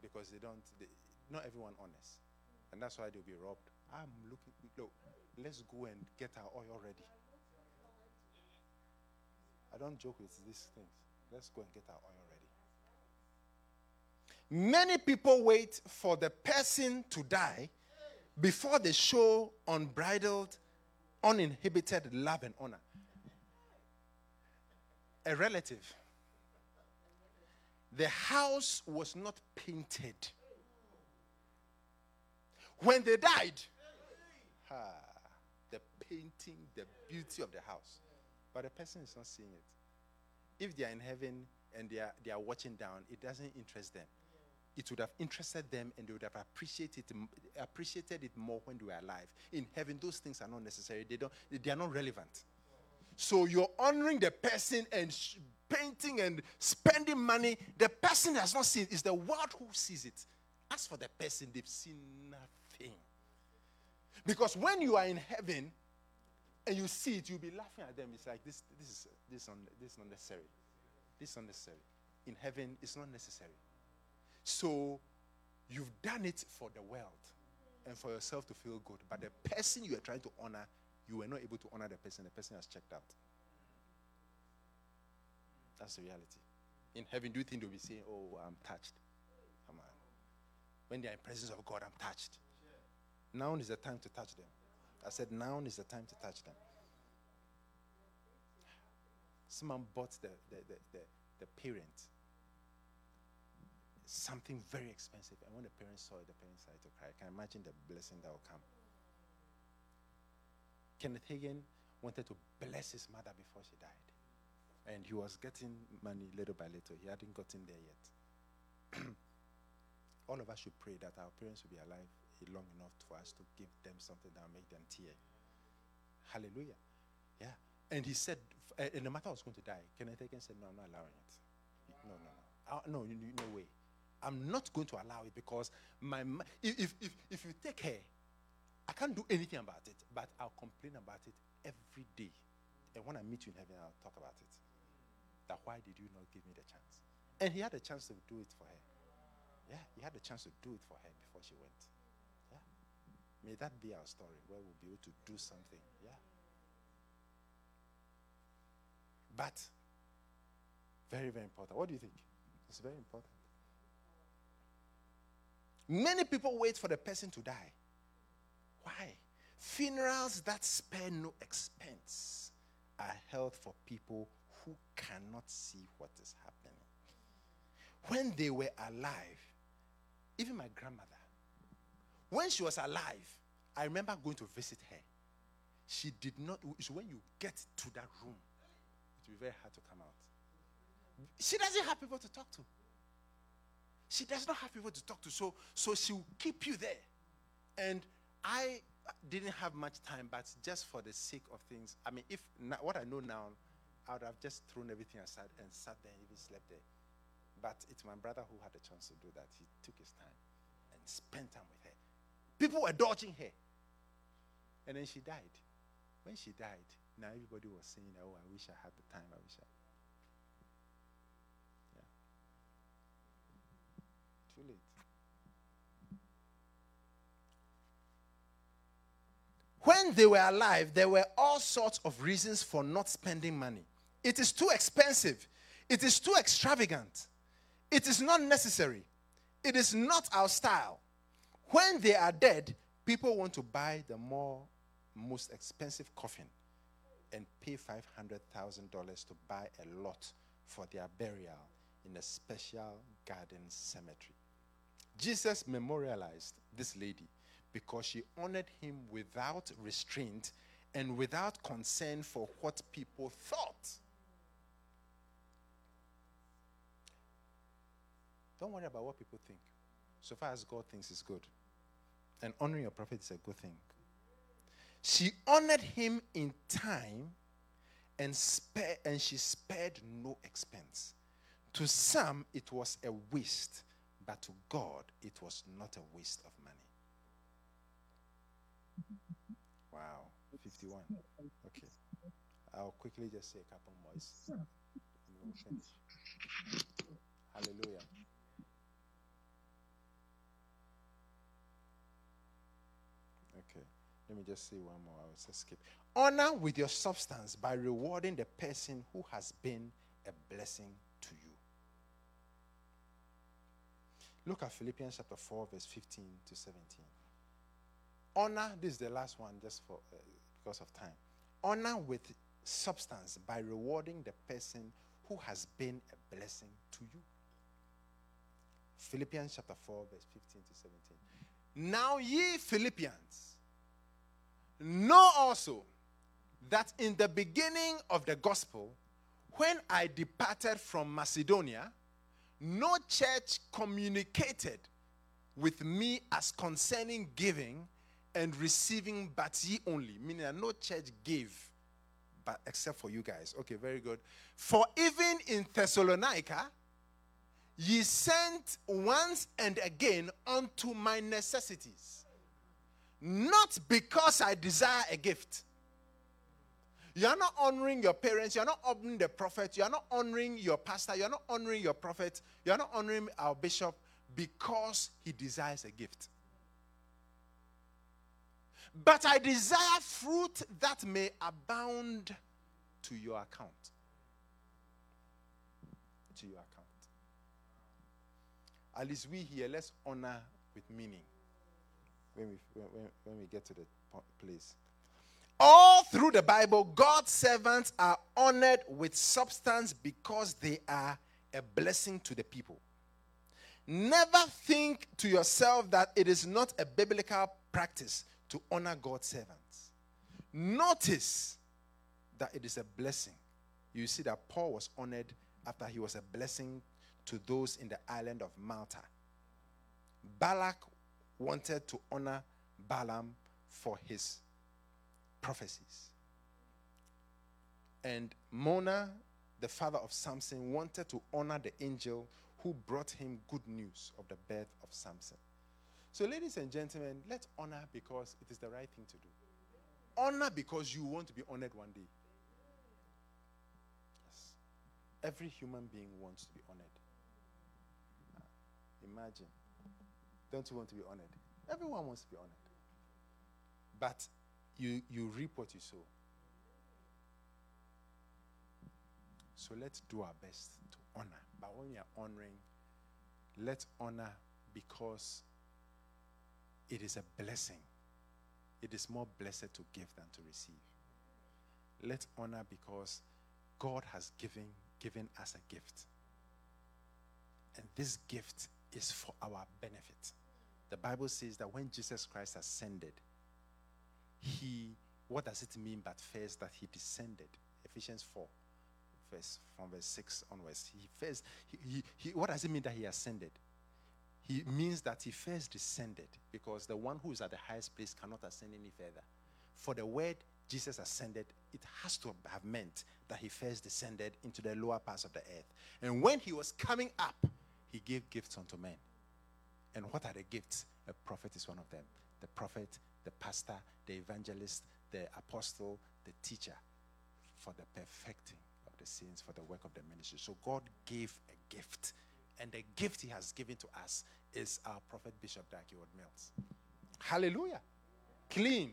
Because they don't, they, not everyone honest. And that's why they'll be robbed. I'm looking, look, let's go and get our oil ready. I don't joke with these things. Let's go and get our oil ready. Many people wait for the person to die before they show unbridled, uninhibited love and honor. A relative. The house was not painted. When they died, ah, the painting, the beauty of the house. But the person is not seeing it. If they are in heaven and they are, they are watching down, it doesn't interest them. It would have interested them and they would have appreciated it, appreciated it more when they were alive. In heaven, those things are not necessary. They don't. They are not relevant. So you're honoring the person and sh- painting and spending money. The person has not seen it. It's the world who sees it. As for the person, they've seen nothing. Because when you are in heaven, and you see it, you'll be laughing at them. It's like, this, this is this, un, this is not necessary. This is not necessary. In heaven, it's not necessary. So you've done it for the world and for yourself to feel good. But the person you are trying to honor, you were not able to honor the person. The person has checked out. That's the reality. In heaven, do you think they'll be saying, oh, I'm touched? Come on. When they are in the presence of God, I'm touched. Now is the time to touch them. I said, now is the time to touch them. Someone bought the, the, the, the, the parent something very expensive. And when the parents saw it, the parents started to cry. I can imagine the blessing that will come. Kenneth Hagin wanted to bless his mother before she died. And he was getting money little by little. He hadn't gotten there yet. All of us should pray that our parents will be alive long enough for us to give them something that will make them tear. Hallelujah. Yeah. And he said, uh, and the matter was going to die. Kenneth Hagin said, no, I'm not allowing it. Wow. No, no, no. Uh, no, no way. I'm not going to allow it because my ma- if, if, if you take her, I can't do anything about it, but I'll complain about it every day. And when I meet you in heaven, I'll talk about it. That why did you not give me the chance? And he had a chance to do it for her. Yeah, he had a chance to do it for her before she went. Yeah. May that be our story where we'll be able to do something. Yeah. But, very, very important. What do you think? It's very important. Many people wait for the person to die. Why? Funerals that spare no expense are held for people who cannot see what is happening. When they were alive, even my grandmother, when she was alive, I remember going to visit her. She did not, so when you get to that room, it will be very hard to come out. She doesn't have people to talk to. She does not have people to talk to. So, so she will keep you there. And I didn't have much time, but just for the sake of things, I mean, if na- what I know now, I would have just thrown everything aside and sat there and even slept there. But it's my brother who had the chance to do that. He took his time and spent time with her. People were dodging her. And then she died. When she died, now everybody was saying, oh, I wish I had the time. I wish I Too late. When they were alive, there were all sorts of reasons for not spending money. It is too expensive. It is too extravagant. It is not necessary. It is not our style. When they are dead, people want to buy the more most expensive coffin and pay five hundred thousand dollars to buy a lot for their burial in a special garden cemetery. Jesus memorialized this lady because she honored him without restraint and without concern for what people thought. Don't worry about what people think. So far as God thinks is good. And honoring your prophet is a good thing. She honored him in time and spare, and she spared no expense. To some, it was a waste, but to God, it was not a waste of money. Wow, fifty-one. Okay. I'll quickly just say a couple more. Hallelujah. Okay. Let me just say one more. I will just skip. Honor with your substance by rewarding the person who has been a blessing to you. Look at Philippians chapter four, verse fifteen to seventeen. Honor, this is the last one just for uh, because of time. Honor with substance by rewarding the person who has been a blessing to you. Philippians chapter four, verse fifteen to seventeen. Now ye Philippians, know also that in the beginning of the gospel, when I departed from Macedonia, no church communicated with me as concerning giving and receiving, but ye only. Meaning that no church gave, but except for you guys. Okay, very good. For even in Thessalonica, ye sent once and again unto my necessities, not because I desire a gift, You are not honoring your parents. You are not honoring the prophet. You are not honoring your pastor. You are not honoring your prophet. You are not honoring our bishop because he desires a gift. But I desire fruit that may abound to your account. To your account. At least we here, let's honor with meaning when we, when, when we get to the place. All through the Bible, God's servants are honored with substance because they are a blessing to the people. Never think to yourself that it is not a biblical practice to honor God's servants. Notice that it is a blessing. You see that Paul was honored after he was a blessing to those in the island of Malta. Balak wanted to honor Balaam for his prophecies. And Mona, the father of Samson, wanted to honor the angel who brought him good news of the birth of Samson. So, ladies and gentlemen, let's honor because it is the right thing to do. Honor because you want to be honored one day. Yes. Every human being wants to be honored. Imagine. Don't you want to be honored? Everyone wants to be honored. But you, you reap what you sow. So let's do our best to honor. But when we are honoring, let's honor because it is a blessing. It is more blessed to give than to receive. Let's honor because God has given, given us a gift. And this gift is for our benefit. The Bible says that when Jesus Christ ascended, he, what does it mean but first that he descended? Ephesians four, verse, from verse six onwards. He first, he, he, he, what does it mean that he ascended? He means that he first descended because the one who is at the highest place cannot ascend any further. For the word Jesus ascended, it has to have meant that he first descended into the lower parts of the earth. And when he was coming up, he gave gifts unto men. And what are the gifts? A prophet is one of them. The prophet, the pastor, the evangelist, the apostle, the teacher, for the perfecting of the saints, for the work of the ministry. So God gave a gift. And the gift he has given to us is our prophet, Bishop Diakio E. Mills. Hallelujah. Clean.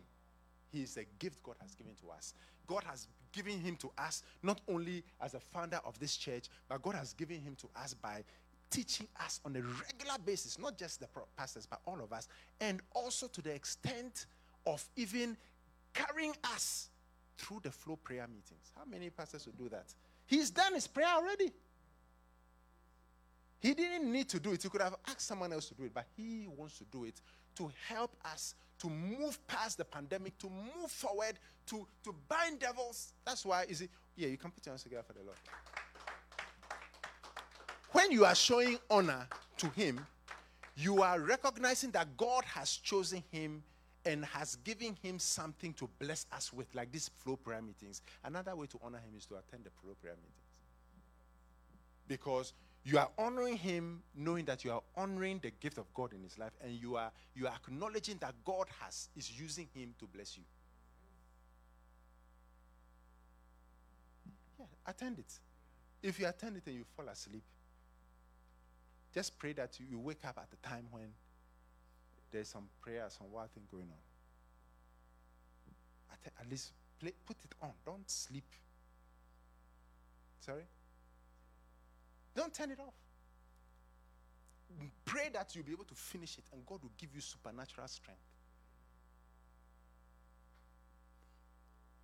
He is a gift God has given to us. God has given him to us not only as a founder of this church, but God has given him to us by teaching us on a regular basis, not just the pastors, but all of us, and also to the extent of even carrying us through the flow prayer meetings. How many pastors would do that? He's done his prayer already. He didn't need to do it. He could have asked someone else to do it, but he wants to do it to help us to move past the pandemic, to move forward, to, to bind devils. That's why, is it? Yeah, you can put your hands together for the Lord. When you are showing honor to him, you are recognizing that God has chosen him and has given him something to bless us with, like these flow prayer meetings. Another way to honor him is to attend the flow prayer meetings. Because you are honoring him knowing that you are honoring the gift of God in his life, and you are you are acknowledging that God has is using him to bless you. Yeah, attend it. If you attend it and you fall asleep, just pray that you wake up at the time when there's some prayer, some wild thing going on. At, at least play, put it on. Don't sleep. Sorry? Don't turn it off. Pray that you'll be able to finish it, and God will give you supernatural strength.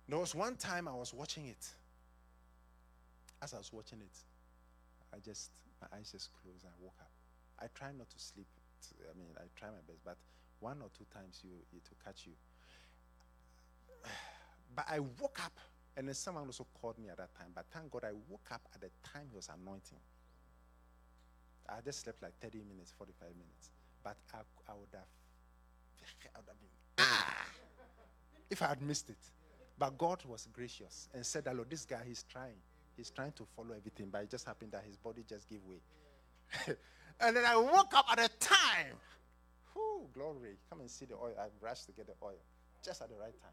There was one time I was watching it. As I was watching it, I just, my eyes just closed and I woke up. I try not to sleep. I mean, I try my best, but one or two times you, it will catch you. But I woke up, and then someone also called me at that time. But thank God I woke up at the time he was anointing. I just slept like thirty minutes, forty-five minutes. But I, I would have, I would have been, ah! If I had missed it. But God was gracious and said, Lord, this guy, he's trying. He's trying to follow everything, but it just happened that his body just gave way. And then I woke up at a time. Whew, glory. Come and see the oil. I rushed to get the oil just at the right time.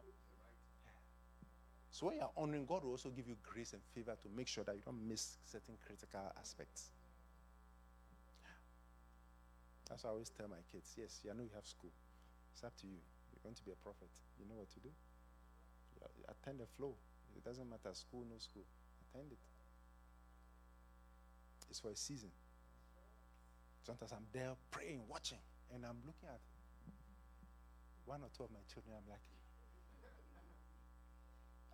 So when you are honoring, God will also give you grace and favor to make sure that you don't miss certain critical aspects. That's why I always tell my kids, yes, you know you have school. It's up to you. You're going to be a prophet. You know what to do. You attend the flow. It doesn't matter, school, no school. Attend it. It's for a season. Sometimes I'm there praying, watching, and I'm looking at one or two of my children. I'm like,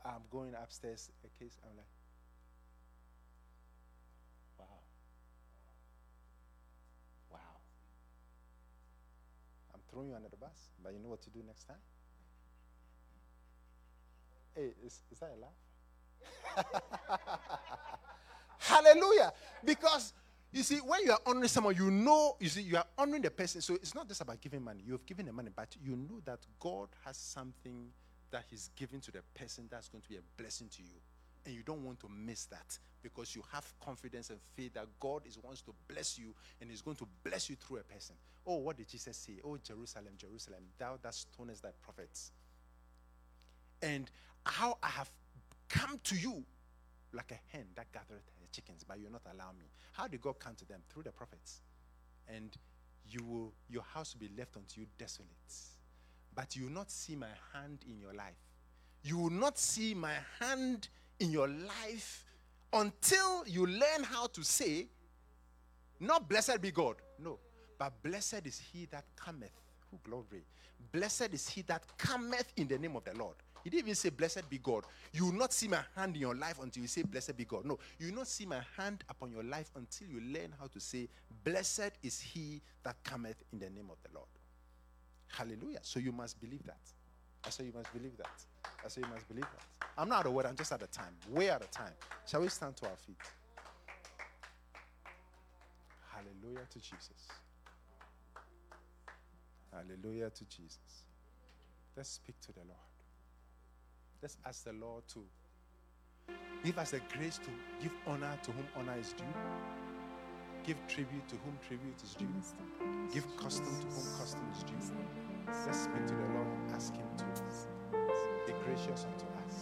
I'm going upstairs, a case, I'm like, wow. Wow. I'm throwing you under the bus, but you know what to do next time? Hey, is, is that a laugh? Hallelujah. Because, you see, when you are honoring someone, you know, you see, you are honoring the person. So it's not just about giving money. You have given the money, but you know that God has something that he's giving to the person that's going to be a blessing to you. And you don't want to miss that because you have confidence and faith that God is wants to bless you and is going to bless you through a person. Oh, what did Jesus say? Oh, Jerusalem, Jerusalem, thou that stonest thy prophets. And how I have come to you like a hen that gathereth her chickens, but you will not allow me. How did God come to them? Through the prophets. And you will, your house will be left unto you desolate. But you will not see my hand in your life. You will not see my hand in your life until you learn how to say, not blessed be God. No. But blessed is he that cometh. Oh, glory. Blessed is he that cometh in the name of the Lord. He didn't even say, blessed be God. You will not see my hand in your life until you say, blessed be God. No, you will not see my hand upon your life until you learn how to say, blessed is he that cometh in the name of the Lord. Hallelujah. So you must believe that. I say you must believe that. I say you must believe that. I'm not out of word. I'm just out of time. Way out of time. Shall we stand to our feet? Hallelujah to Jesus. Hallelujah to Jesus. Let's speak to the Lord. Let's ask the Lord to give us the grace to give honor to whom honor is due. Give tribute to whom tribute is due. Give custom to whom custom is due. Let's speak to the Lord and ask him to be gracious unto us.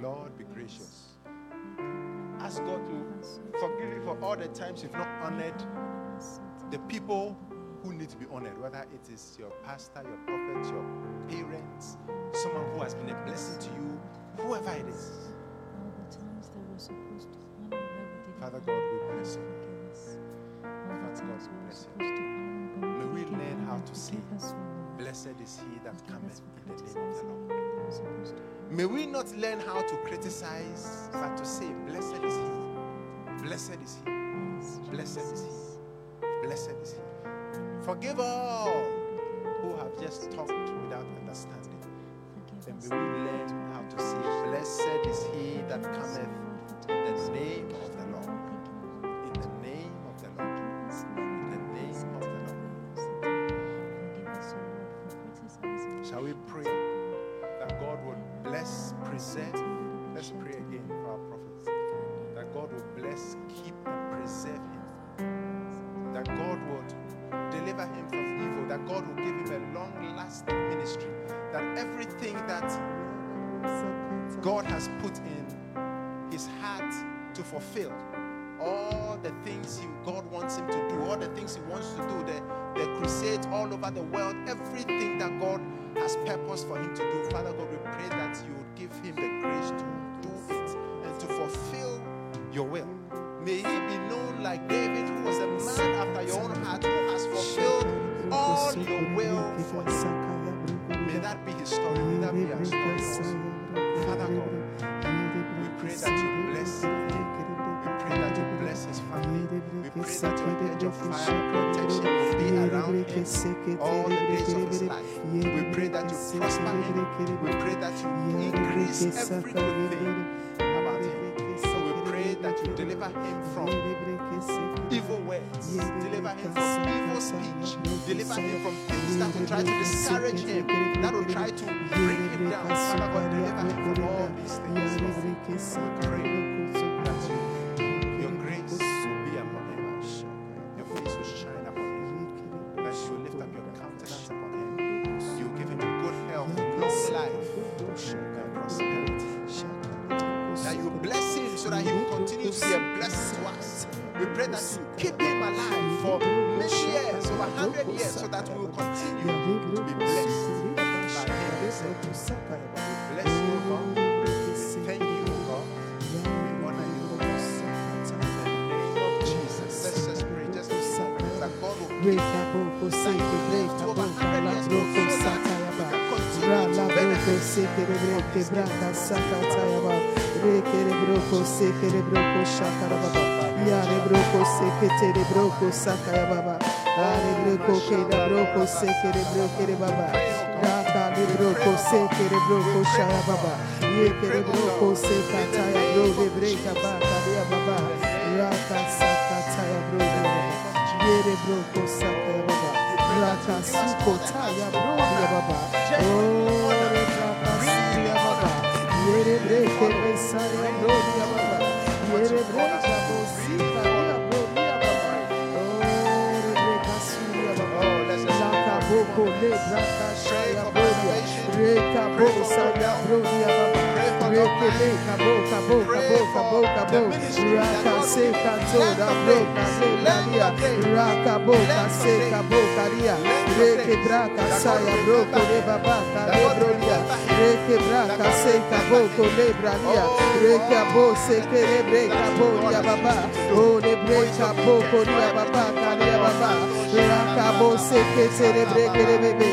Lord, be gracious. Ask God to forgive you for all the times you've not honored the people who need to be honored, whether it is your pastor, your prophet, your parents, someone who has been a blessing to you, whoever it is. Father God, we bless you. Father God, we bless you. May we learn how to say, blessed is he that cometh in the name of the Lord. May we not learn how to criticize, but to say, blessed is he. Blessed is he. Blessed is he. Blessed is he. Forgive all who have just talked without understanding. And we will learn how to say, blessed is he that cometh in the name of the Lord. In the name of the Lord. In the name of the Lord. Shall we pray that God will bless, preserve? Let's pray again for our prophets. That God will bless, keep, and preserve him. That God would deliver him from evil, that God will give him a long-lasting ministry, that everything that God has put in his heart to fulfill, all the things he, God wants him to do, all the things he wants to do, the, the crusades all over the world, everything that God has purposed for him to do, Father God, we pray that you would give him the grace to do it and to fulfill your will. May he be known like David, who was a man after your own heart, who has fulfilled all your will for him. May that be his story. May that be our story also. Father God, we pray that you bless him. We pray that you bless his family. We pray that your edge of fire and protection will be around him all the days of his life. We pray that you prosper him. We pray that you increase every good thing about him. That you deliver him from evil words, deliver him from evil speech, deliver him from things that will try to discourage him, that will try to bring him down. Father God, deliver him from all these things. We pray that you, your grace will be upon him, your face will shine upon him, that you will lift up your countenance upon him, you will give him good health, long life. We pray that you keep him alive for many years, over one hundred years, so that we will continue to be blessed by him. We bless you, God. We thank you, God. We honor you, God. In the name of Jesus, let's just pray. Just pray that God will keep him. Re kere broko se kere broko shakara baba ya re broko se kete re broko sakaya baba ya re broko ke da broko se kere broko re baba ya ka re broko se kere broko shaya baba ye kere broko se kata ya broko breka baba ya baba ya ka sakata ya broko ye re broko sakaya baba ya ka sukota ya broko ya baba oh re broko Yere breke besare gloria baba Yere breke bosita gloria baba Oh breka suya baba Laka boko le braka shaya gloria Breka bosaya gloria baba Breke leka boka boka boka boka boka Raka seka toda breka sekaria Raka boka seka bokaria Breke braka saya broko le babaka le gloria Reke braka seka boko lebralia Reke abo seke lebreka bolia baba O lebreka boko lia baba kalia baba Raka bo seke lebreke lebebe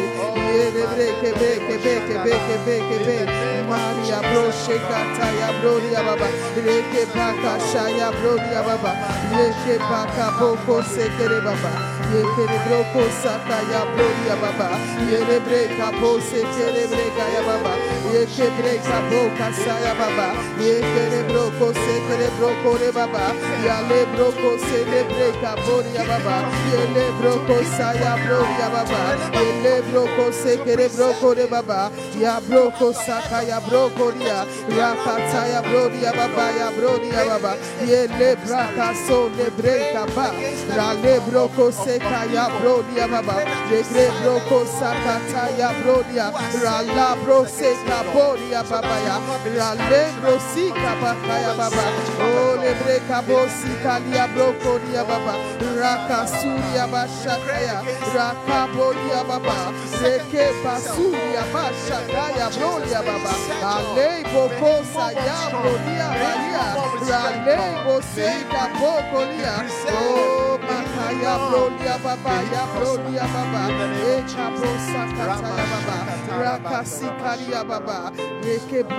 Ye lebreke beke beke beke beke beke Maria bro shekata ya brolia baba Reke braka shaya brolia baba Reke braka boko seke le baba Yeke lebroko saka ya brolia baba Ye lebreka bo seke lebreka ya baba Ye kebrek sa boka saya baba Ye kerebro ko se kerebro ko re baba Ya lebro ko se lebrek a boria baba Ye lebro ko saya boria baba Ye lebro ko se kerebro ko re baba Ya bro ko saka ya bro ko ria Rapata ya boria baba ya boria baba Ye lebra ka so lebrek a ba Ya lebro ko se kaya boria baba Ye lebro ko saka ya boria Ra la bro se kaboria baba ya la lebro si kabaya baba o lebre kabosi kalia brokoria baba raka suya bashakaya raka bolia baba seke basuya bashakaya brolia baba ale bokosa ya brolia balia la lebo si kabokolia o makaya brolia baba ya brolia baba e kabosa kataya baba raka sika Baba. In Jesus'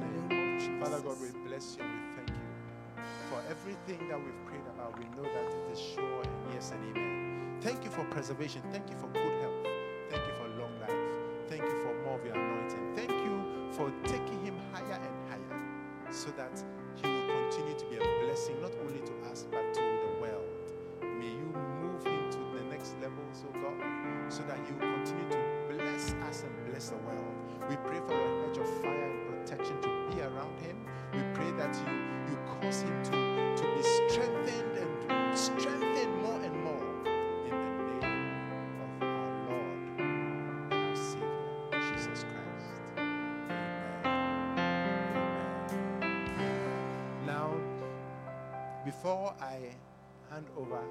name. Father God, we bless you and we thank you for everything that we've prayed about. We know that it is sure and yes and amen. Thank you for preservation. Thank you for good health. Thank you for long life. Thank you for more of your anointing. Thank you for taking him higher and higher so that he will continue to be a blessing not only to us but to the world. May you move him to the next level, so God, so that he will continue to bless us and bless the world. We pray for a hedge of fire and protection to be around him. We pray that you, you cause him to, to be strengthened and strengthened more and more in the name of our Lord and our Savior, Jesus Christ. Amen. Amen. Now, before I hand over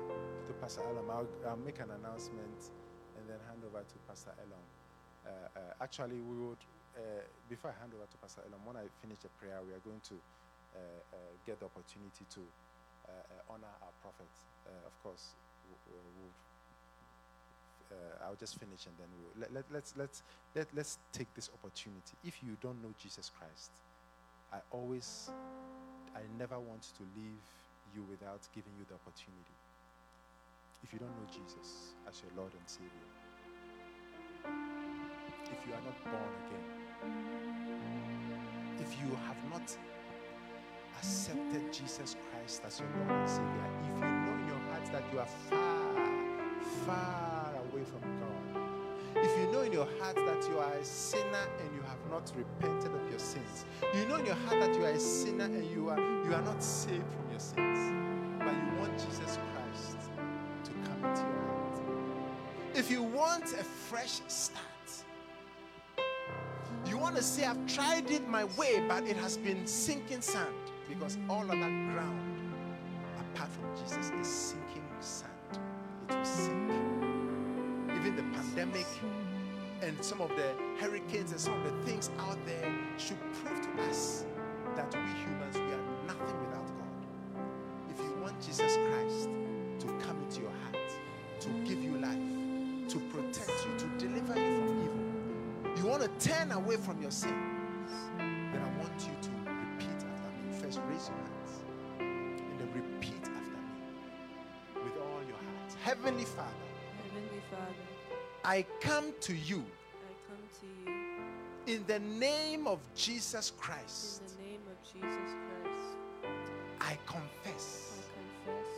to Pastor Alam, I'll, I'll make an announcement and then hand over to Pastor Alam. Uh, uh, actually, we would, uh, before I hand over to Pastor Elam, when I finish the prayer, we are going to uh, uh, get the opportunity to uh, uh, honor our prophet. Uh, of course, we, we, uh, I'll just finish and then we'll, let, let, let's, let's, let, let's take this opportunity. If you don't know Jesus Christ, I always, I never want to leave you without giving you the opportunity. If you don't know Jesus as your Lord and Savior, if you are not born again, if you have not accepted Jesus Christ as your Lord and Savior, if you know in your heart that you are far, far away from God, if you know in your heart that you are a sinner and you have not repented of your sins, you know in your heart that you are a sinner and you are you are not saved from your sins, but you want Jesus Christ to come into your heart. If you want a fresh start, you want to say, I've tried it my way, but it has been sinking sand because all of that ground apart from Jesus is sinking sand. It will sink. Even the pandemic and some of the hurricanes and some of the things out there should prove to us that we humans, we are nothing without God. If you want Jesus Christ to come into your heart, to give you life, to protect you, to deliver you from evil, you want to turn away from your sin, then I want you to repeat after me. First, raise your hands and then repeat after me with all your heart. Heavenly Father, Heavenly Father, I come to you. I come to you. In the name of Jesus Christ. In the name of Jesus Christ. I confess. I confess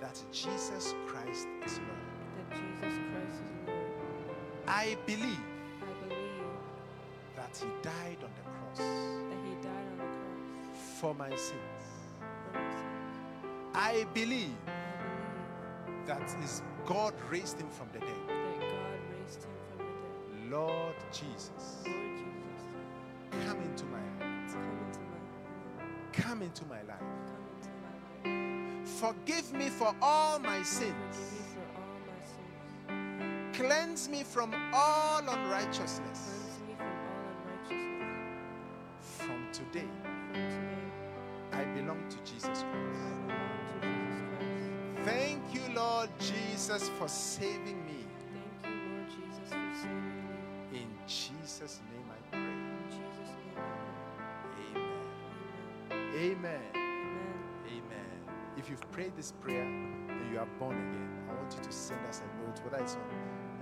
that Jesus Christ is Lord. That Jesus Christ is Lord. I believe. I believe that He died on the cross. That He died on the cross. For my sins. For my sins. I believe. I believe that is God raised Him from the dead. That God raised Him from the dead. Lord Jesus. Lord Jesus. Come into my heart. Come into my heart. Come into my life. Come into my life. Forgive me for all my sins. Forgive me for all my sins. Cleanse me from all unrighteousness. Cleanse me from all unrighteousness. From today, from today I belong to Jesus Christ. I belong to Jesus Christ. Thank you, Lord Jesus, for saving me. Thank you, Lord Jesus, for saving me. In Jesus' name I pray. In Jesus' name I pray. Amen. Amen. Amen. Amen. If you've prayed this prayer and you are born again, I want you to send us a note. Whether it's on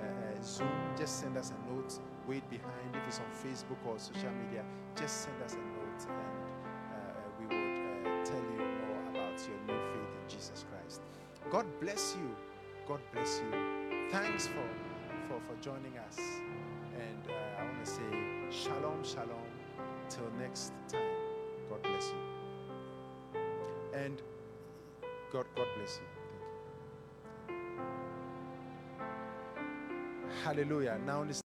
uh, Zoom, just send us a note. Wait behind. If it's on Facebook or social media, just send us a note and uh, we would uh, tell you more about your new faith in Jesus Christ. God bless you. God bless you. Thanks for, for, for joining us. And uh, I want to say shalom, shalom. Till next time. God bless you. And God, God bless you. Thank you. Hallelujah. Now listen.